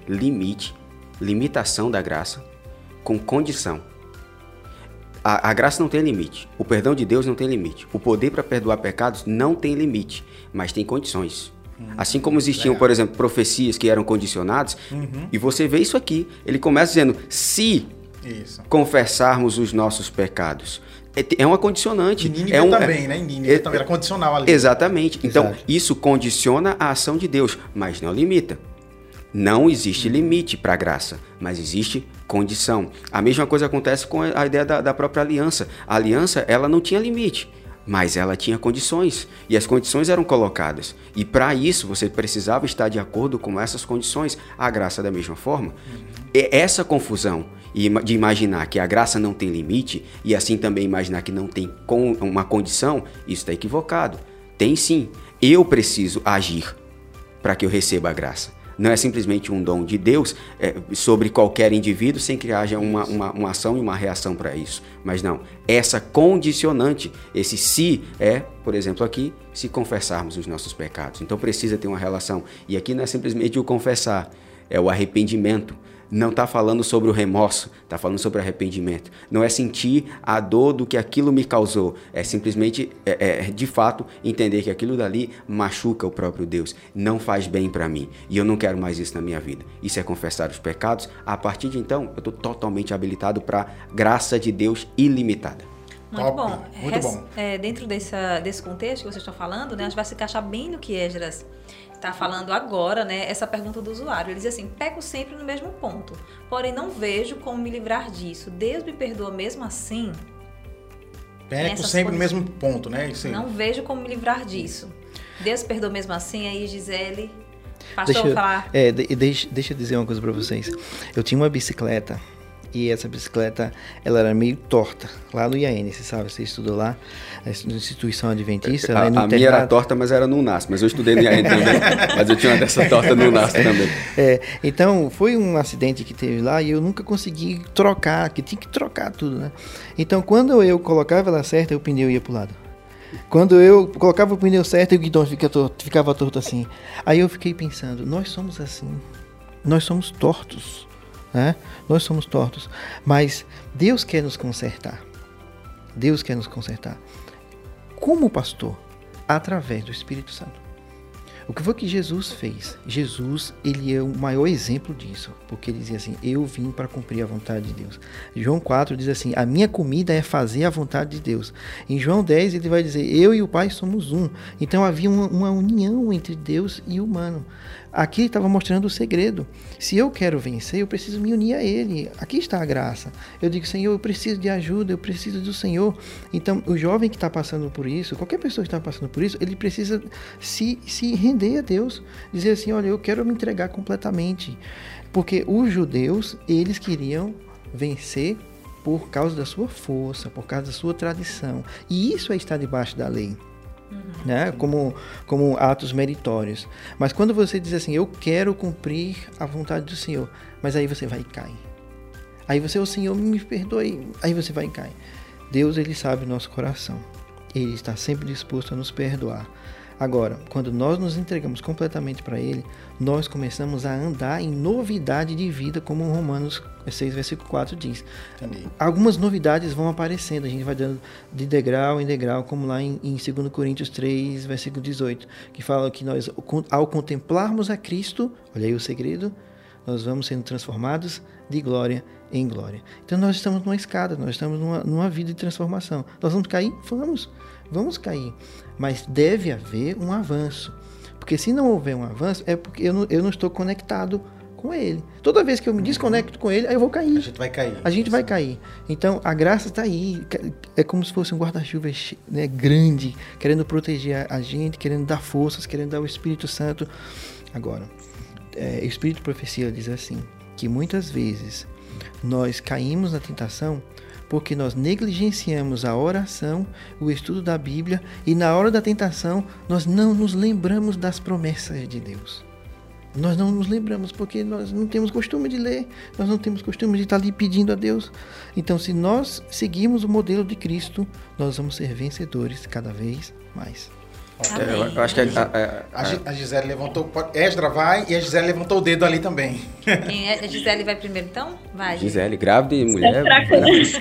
limitação da graça, com condição. A graça não tem limite, o perdão de Deus não tem limite, o poder para perdoar pecados não tem limite, mas tem condições. Assim como existiam, por exemplo, profecias que eram condicionadas, e você vê isso aqui, ele começa dizendo: se confessarmos os nossos pecados. É uma condicionante. E Nínive também, né? Nínive também era condicional ali. Exatamente. Então, isso condiciona a ação de Deus, mas não limita. Não existe limite para a graça, mas existe condição. A mesma coisa acontece com a ideia da própria aliança. A aliança, ela não tinha limite, mas ela tinha condições, e as condições eram colocadas. E para isso, você precisava estar de acordo com essas condições. A graça da mesma forma. E essa confusão de imaginar que a graça não tem limite, e assim também imaginar que não tem uma condição, isso está equivocado. Tem sim. Eu preciso agir para que eu receba a graça. Não é simplesmente um dom de Deus sobre qualquer indivíduo sem que haja uma ação e uma reação para isso. Mas não, essa condicionante, esse se é, por exemplo aqui, se confessarmos os nossos pecados. Então precisa ter uma relação. E aqui não é simplesmente o confessar, é o arrependimento. Não está falando sobre o remorso, está falando sobre arrependimento. Não é sentir a dor do que aquilo me causou, é simplesmente, de fato, entender que aquilo dali machuca o próprio Deus, não faz bem para mim, e eu não quero mais isso na minha vida. Isso é confessar os pecados. A partir de então, eu estou totalmente habilitado para a graça de Deus ilimitada. Muito bom. Muito bom. Dentro desse contexto que você está falando, né, a gente vai se encaixar bem no que Esdras está falando agora, né? Essa pergunta do usuário. Ele diz assim: peco sempre no mesmo ponto, porém não vejo como me livrar disso. Deus me perdoa mesmo assim? Peco sempre no mesmo ponto, né? Assim. Não vejo como me livrar disso. Deus perdoa mesmo assim? Aí, Gisele, pastor, falar. Deixa eu dizer uma coisa para vocês. Eu tinha uma bicicleta. E essa bicicleta, ela era meio torta, lá no IAN, você sabe, você estudou lá, na instituição adventista. A minha era torta, mas era no UNASP, mas eu estudei no IAN também, mas eu tinha uma dessa torta no UNASP também. Então, foi um acidente que teve lá e eu nunca consegui trocar, que tinha que trocar tudo, né? Então, quando eu colocava ela certa, o pneu ia pro lado. Quando eu colocava o pneu certo, o guidão ficava torto assim. Aí eu fiquei pensando, nós somos assim, nós somos tortos. Né? Nós somos tortos, mas Deus quer nos consertar. Deus quer nos consertar. Como pastor? Através do Espírito Santo. O que foi que Jesus fez? Jesus, ele é o maior exemplo disso, porque ele dizia assim: eu vim para cumprir a vontade de Deus. João 4 diz assim: a minha comida é fazer a vontade de Deus. Em João 10 ele vai dizer: eu e o Pai somos um. Então havia uma união entre Deus e o humano. Aqui estava mostrando o segredo. Se eu quero vencer, eu preciso me unir a Ele. Aqui está a graça. Eu digo: Senhor, eu preciso de ajuda, eu preciso do Senhor. Então, o jovem que está passando por isso, qualquer pessoa que está passando por isso, ele precisa se render a Deus. Dizer assim: olha, eu quero me entregar completamente. Porque os judeus, eles queriam vencer por causa da sua força, por causa da sua tradição. E isso é estar debaixo da lei. Né? Como atos meritórios. Mas quando você diz assim: eu quero cumprir a vontade do Senhor, mas aí você vai e cai. Aí você: o Senhor me perdoe. Aí você vai e cai. Deus, ele sabe o nosso coração. Ele está sempre disposto a nos perdoar. Agora, quando nós nos entregamos completamente para Ele, nós começamos a andar em novidade de vida, como Romanos 6, versículo 4 diz. Entendi. Algumas novidades vão aparecendo, a gente vai dando de degrau em degrau, como lá em 2 Coríntios 3, versículo 18, que fala que nós, ao contemplarmos a Cristo, olha aí o segredo, nós vamos sendo transformados de glória em glória. Então nós estamos numa escada, nós estamos numa vida de transformação. Nós vamos cair? Vamos cair. Mas deve haver um avanço. Porque se não houver um avanço, é porque eu não estou conectado com Ele. Toda vez que eu me desconecto com Ele, aí eu vou cair. A gente vai cair. Então, a graça está aí. É como se fosse um guarda-chuva, né, grande, querendo proteger a gente, querendo dar forças, querendo dar o Espírito Santo. Agora, o Espírito Profecia diz assim, que muitas vezes nós caímos na tentação porque nós negligenciamos a oração, o estudo da Bíblia, e na hora da tentação nós não nos lembramos das promessas de Deus. Nós não nos lembramos porque nós não temos costume de ler, nós não temos costume de estar ali pedindo a Deus. Então, se nós seguirmos o modelo de Cristo, nós vamos ser vencedores cada vez mais. Eu acho que a Gisele levantou. Esdras vai e a Gisele levantou o dedo ali também. A Gisele vai primeiro então? Vai. Gisele, grávida e mulher. Tem preferência.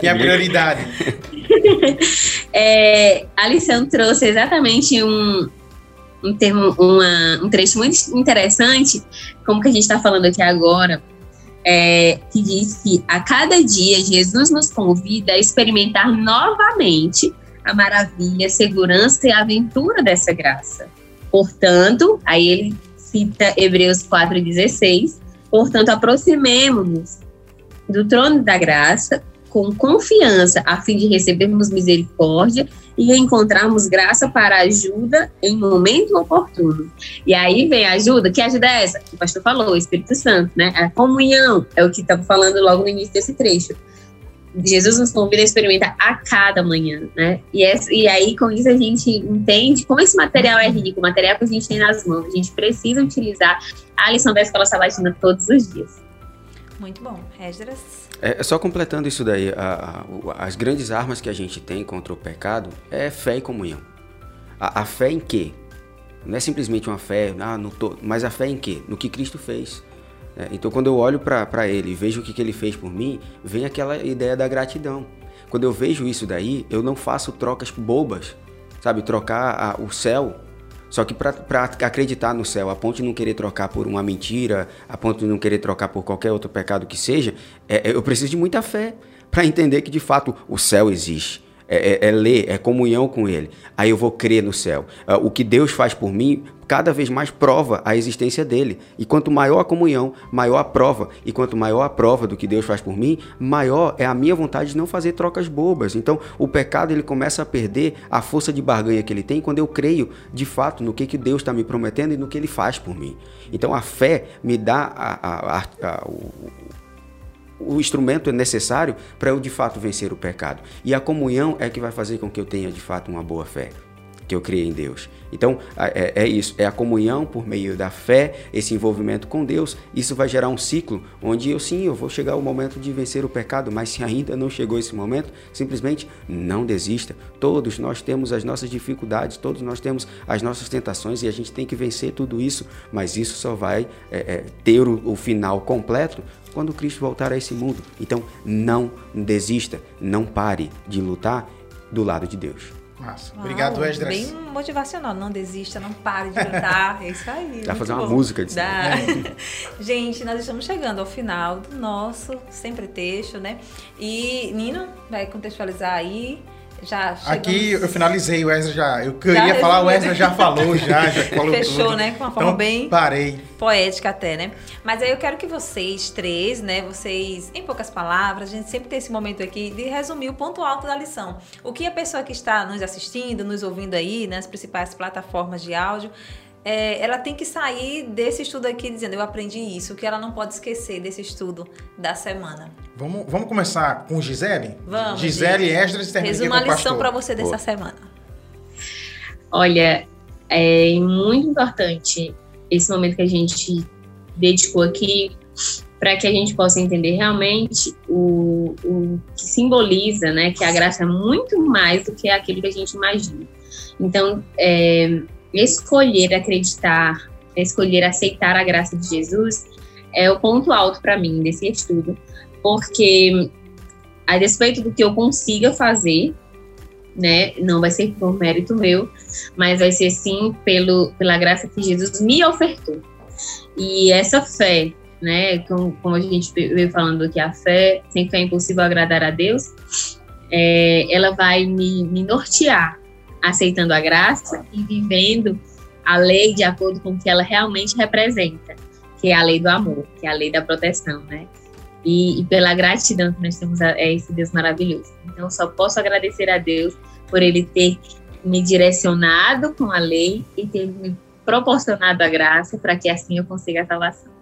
Que é a prioridade. A lição trouxe exatamente um trecho muito interessante, como que a gente está falando aqui agora, que diz que a cada dia Jesus nos convida a experimentar novamente a maravilha, a segurança e a aventura dessa graça. Portanto, aí ele cita Hebreus 4,16. Portanto, aproximemo-nos do trono da graça com confiança, a fim de recebermos misericórdia e encontrarmos graça para ajuda em momento oportuno. E aí vem a ajuda. Que ajuda é essa? O pastor falou, o Espírito Santo, né? A comunhão é o que estamos falando logo no início desse trecho. Jesus nos convida a experimentar a cada manhã, né? E aí, com isso, a gente entende como esse material é rico, o material que a gente tem nas mãos. A gente precisa utilizar a lição da Escola Sabatina todos os dias. Muito bom. Edras? Só completando isso daí, as grandes armas que a gente tem contra o pecado é fé e comunhão. A fé em quê? Não é simplesmente uma fé, mas a fé em quê? No que Cristo fez. Então, quando eu olho para ele e vejo o que ele fez por mim, vem aquela ideia da gratidão. Quando eu vejo isso daí, eu não faço trocas bobas, sabe? Trocar o céu, só que para acreditar no céu, a ponto de não querer trocar por uma mentira, a ponto de não querer trocar por qualquer outro pecado que seja, eu preciso de muita fé para entender que, de fato, o céu existe. É ler, é comunhão com ele. Aí eu vou crer no céu. O que Deus faz por mim, cada vez mais prova a existência dele. E quanto maior a comunhão, maior a prova. E quanto maior a prova do que Deus faz por mim, maior é a minha vontade de não fazer trocas bobas. Então, o pecado ele começa a perder a força de barganha que ele tem quando eu creio, de fato, no que Deus está me prometendo e no que ele faz por mim. Então, a fé me dá o instrumento é necessário para eu de fato vencer o pecado. E a comunhão é que vai fazer com que eu tenha de fato uma boa fé, que eu creia em Deus. Então é isso, é a comunhão por meio da fé, esse envolvimento com Deus. Isso vai gerar um ciclo onde eu vou chegar ao momento de vencer o pecado, mas se ainda não chegou esse momento, simplesmente não desista. Todos nós temos as nossas dificuldades, todos nós temos as nossas tentações e a gente tem que vencer tudo isso, mas isso só vai ter o final completo quando Cristo voltar a esse mundo. Então não desista, não pare de lutar do lado de Deus. Massa. Uau, obrigado, Edras. Bem motivacional. Não desista, não pare de lutar. É isso aí. Dá pra fazer uma música disso. Gente, nós estamos chegando ao final do nosso Sem Pretexto, né? E Nino vai contextualizar aí. Já chegamos... Aqui eu finalizei, o Edras já. Eu queria falar, o Edras já falou, já falou. Fechou, tudo, né? Com uma forma então, bem poética até, né? Mas aí eu quero que vocês três, né? Vocês, em poucas palavras, a gente sempre tem esse momento aqui de resumir o ponto alto da lição. O que a pessoa que está nos assistindo, nos ouvindo aí, nas principais plataformas de áudio, ela tem que sair desse estudo aqui dizendo, eu aprendi isso, que ela não pode esquecer desse estudo da semana. Vamos começar com Gisele? Vamos. Gisele, Edras, termina com o pastor. Resuma a lição para você dessa semana. Olha, é muito importante esse momento que a gente dedicou aqui para que a gente possa entender realmente o que simboliza, né, que a graça é muito mais do que aquilo que a gente imagina. Então, escolher acreditar, escolher aceitar a graça de Jesus é o ponto alto para mim desse estudo, porque a despeito do que eu consiga fazer, né, não vai ser por mérito meu, mas vai ser sim pela graça que Jesus me ofertou. E essa fé, né, como a gente veio falando aqui, a fé, sem fé é impossível agradar a Deus, ela vai me nortear aceitando a graça e vivendo a lei de acordo com o que ela realmente representa, que é a lei do amor, que é a lei da proteção, né? E pela gratidão que nós temos a esse Deus maravilhoso. Então, só posso agradecer a Deus por Ele ter me direcionado com a lei e ter me proporcionado a graça para que assim eu consiga a salvação.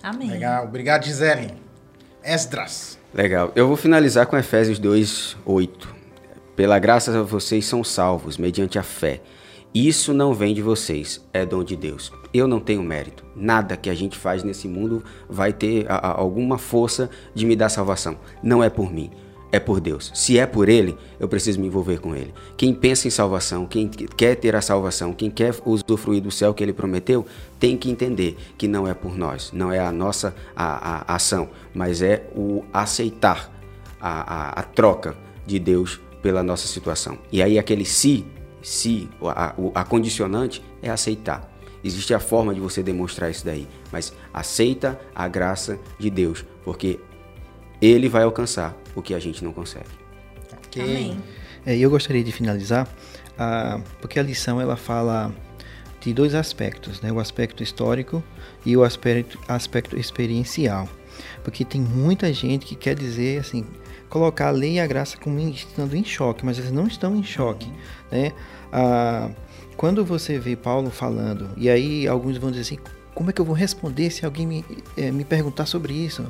Amém. Legal. Obrigado, Gisele. Edras. Legal. Eu vou finalizar com Efésios 2:8. Pela graça vocês são salvos, mediante a fé. Isso não vem de vocês, é dom de Deus. Eu não tenho mérito. Nada que a gente faz nesse mundo vai ter alguma força de me dar salvação. Não é por mim, é por Deus. Se é por Ele, eu preciso me envolver com Ele. Quem pensa em salvação, quem quer ter a salvação, quem quer usufruir do céu que Ele prometeu, tem que entender que não é por nós, não é a nossa a ação, mas é o aceitar a troca de Deus pela nossa situação. E aí aquele a condicionante é aceitar. Existe a forma de você demonstrar isso daí, mas aceita a graça de Deus, porque Ele vai alcançar o que a gente não consegue. Ok. Amém. Eu gostaria de finalizar, porque a lição ela fala de dois aspectos, né? O aspecto histórico e o aspecto experiencial, porque tem muita gente que quer dizer assim, colocar a lei e a graça como estando em choque, mas eles não estão em choque, né? Quando você vê Paulo falando, e aí alguns vão dizer assim, como é que eu vou responder se alguém me perguntar sobre isso?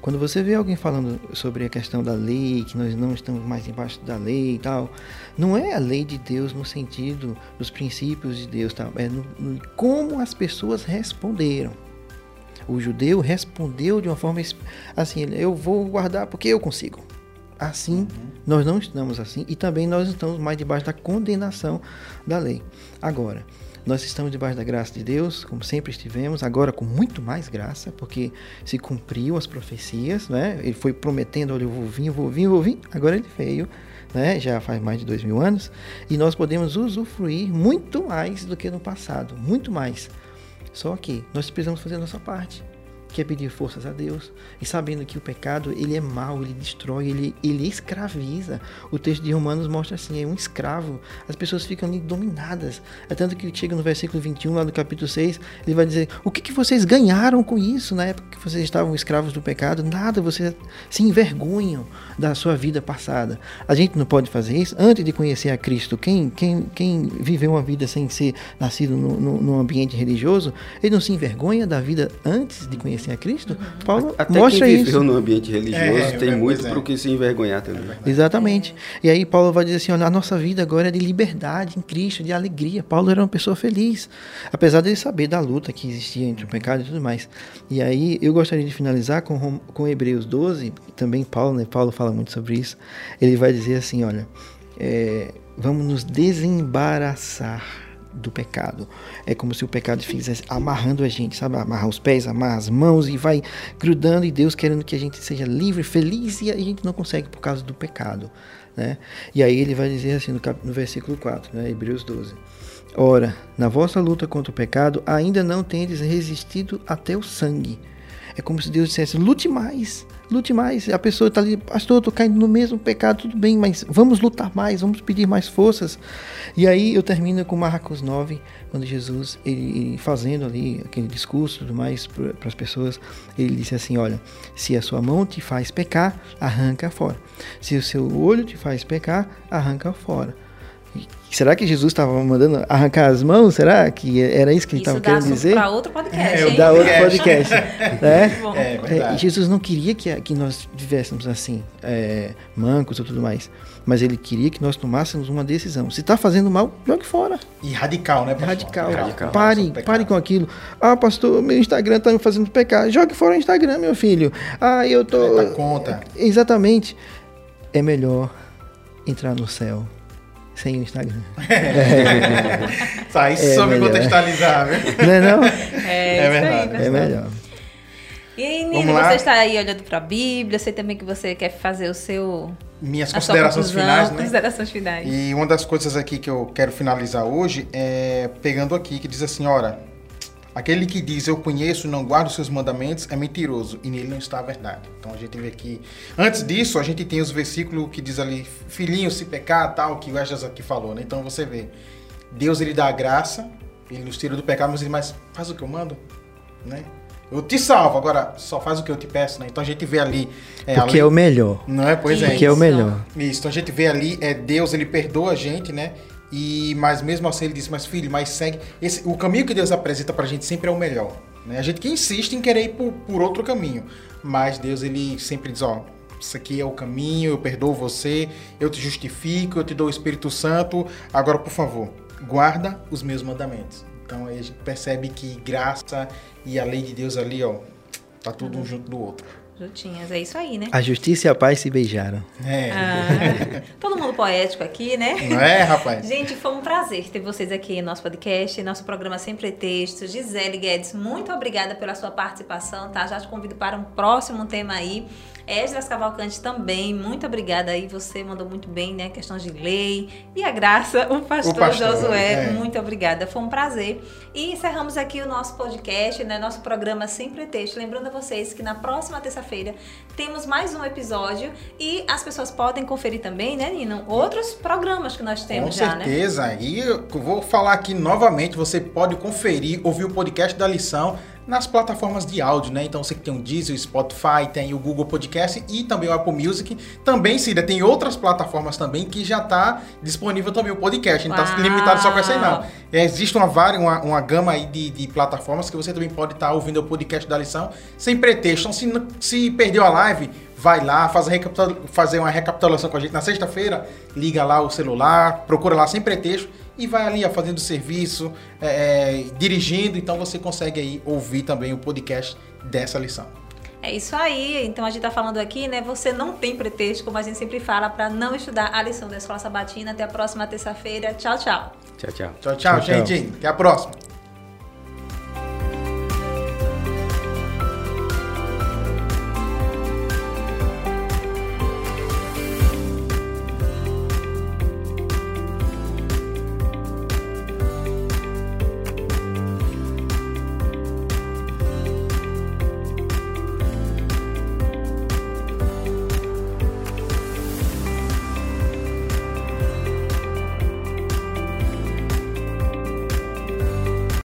Quando você vê alguém falando sobre a questão da lei, que nós não estamos mais embaixo da lei e tal, não é a lei de Deus no sentido dos princípios de Deus, tá? É como as pessoas responderam. O judeu respondeu de uma forma assim, eu vou guardar porque eu consigo. Assim, nós não estamos assim e também nós estamos mais debaixo da condenação da lei. Agora, nós estamos debaixo da graça de Deus, como sempre estivemos, agora com muito mais graça, porque se cumpriu as profecias, né? Ele foi prometendo, olha, eu vou vir, eu vou vir, eu vou vir, agora ele veio, né? Já faz mais de 2000 anos, e nós podemos usufruir muito mais do que no passado, muito mais. Só que nós precisamos fazer a nossa parte, que é pedir forças a Deus, e sabendo que o pecado, ele é mau, ele destrói, ele escraviza. O texto de Romanos mostra assim, é um escravo, as pessoas ficam ali dominadas, é tanto que chega no versículo 21, lá do capítulo 6, ele vai dizer, o que vocês ganharam com isso, na época que vocês estavam escravos do pecado? Nada, vocês se envergonham da sua vida passada. A gente não pode fazer isso. Antes de conhecer a Cristo, quem viveu uma vida sem ser nascido num ambiente religioso, ele não se envergonha da vida antes de conhecer a Cristo. Paulo até mostra quem viveu isso no ambiente religioso, tem muito para o que se envergonhar também. Exatamente. E aí Paulo vai dizer assim, olha, a nossa vida agora é de liberdade em Cristo, de alegria. Paulo era uma pessoa feliz, apesar de ele saber da luta que existia entre o pecado e tudo mais. E aí eu gostaria de finalizar com Hebreus 12, também Paulo, né? Paulo fala muito sobre isso. Ele vai dizer assim, olha, vamos nos desembaraçar do pecado. É como se o pecado fizesse amarrando a gente, sabe? Amarrar os pés, amarrar as mãos e vai grudando, e Deus querendo que a gente seja livre, feliz, e a gente não consegue por causa do pecado, né? E aí ele vai dizer assim no versículo 4, né? Hebreus 12. Ora, na vossa luta contra o pecado, ainda não tendes resistido até o sangue. É como se Deus dissesse, lute mais, lute mais. A pessoa está ali, pastor, eu estou caindo no mesmo pecado, tudo bem, mas vamos lutar mais, vamos pedir mais forças. E aí eu termino com Marcos 9, quando Jesus, ele fazendo ali aquele discurso e tudo mais para as pessoas, ele disse assim, olha, se a sua mão te faz pecar, arranca fora. Se o seu olho te faz pecar, arranca fora. Será que Jesus estava mandando arrancar as mãos? Será que era isso que ele estava querendo dizer? Isso dá para outro podcast, hein? Dá outro podcast, né? Jesus não queria que nós tivéssemos assim, mancos ou tudo mais, mas ele queria que nós tomássemos uma decisão. Se está fazendo mal, jogue fora. E radical, né, pastor? Radical. Pare com aquilo. Ah, pastor, meu Instagram está me fazendo pecar. Jogue fora o Instagram, meu filho. Ah, eu tô... Dá conta. Exatamente. É melhor entrar no céu sem o Instagram. Tá, isso só me contextualizar, né? Não é não? É verdade. Aí, é melhor. E aí, Nino, você está aí olhando para a Bíblia, eu sei também que você quer fazer o seu... Minhas considerações finais, né? Considerações finais. E uma das coisas aqui que eu quero finalizar hoje é pegando aqui, que diz assim, ora, aquele que diz, eu conheço, não guardo os seus mandamentos, é mentiroso, e nele não está a verdade. Então a gente vê aqui, antes disso, a gente tem os versículos que diz ali, filhinho, se pecar, tal, que o Edras aqui falou, né? Então você vê, Deus, ele dá a graça, ele nos tira do pecado, mas ele faz o que eu mando, né? Eu te salvo, agora só faz o que eu te peço, né? Então a gente vê ali... Porque é o melhor. Não é? Pois é. Porque é o melhor. Isso, então a gente vê ali, Deus, ele perdoa a gente, né? Mas mesmo assim ele disse, mas filho, mas segue o caminho que Deus apresenta pra gente sempre é o melhor, né? A gente que insiste em querer ir por outro caminho, mas Deus, ele sempre diz, ó, isso aqui é o caminho, eu perdoo você, eu te justifico, eu te dou o Espírito Santo, agora por favor, guarda os meus mandamentos. Então aí a gente percebe que graça e a lei de Deus ali, ó, tá tudo um junto do outro. Juntinhas, é isso aí, né? A justiça e a paz se beijaram. Todo mundo poético aqui, né? Não é, rapaz? Gente, foi um prazer ter vocês aqui em nosso podcast, nosso programa Sem Pretexto. Gisele Guedes, muito obrigada pela sua participação, tá? Já te convido para um próximo tema aí. Edras Cavalcante também, muito obrigada aí, você mandou muito bem, né? Questão de lei e a graça, o pastor Josué, muito obrigada, foi um prazer. E encerramos aqui o nosso podcast, né? Nosso programa Sem Pretexto. Lembrando a vocês que na próxima terça-feira temos mais um episódio e as pessoas podem conferir também, né, Nino? Outros programas que nós temos já, né? Com certeza, e eu vou falar aqui novamente, você pode conferir, ouvir o podcast da lição nas plataformas de áudio, né? Então você que tem o Deezer, o Spotify, tem o Google Podcast e também o Apple Music. Também, Cida, tem outras plataformas também que já está disponível também o podcast. Não está limitado só com essa aí, não. Existe uma gama aí de plataformas que você também pode estar ouvindo o podcast da lição sem pretexto. Então, se perdeu a live, vai lá, fazer uma recapitulação com a gente na sexta-feira, liga lá o celular, procura lá sem pretexto e vai ali ó, fazendo serviço, dirigindo, então você consegue aí ouvir também o podcast dessa lição. É isso aí, então a gente tá falando aqui, né, você não tem pretexto, como a gente sempre fala, para não estudar a lição da Escola Sabatina. Até a próxima terça-feira, tchau, tchau. Tchau, tchau. Tchau, tchau, gente. Até a próxima.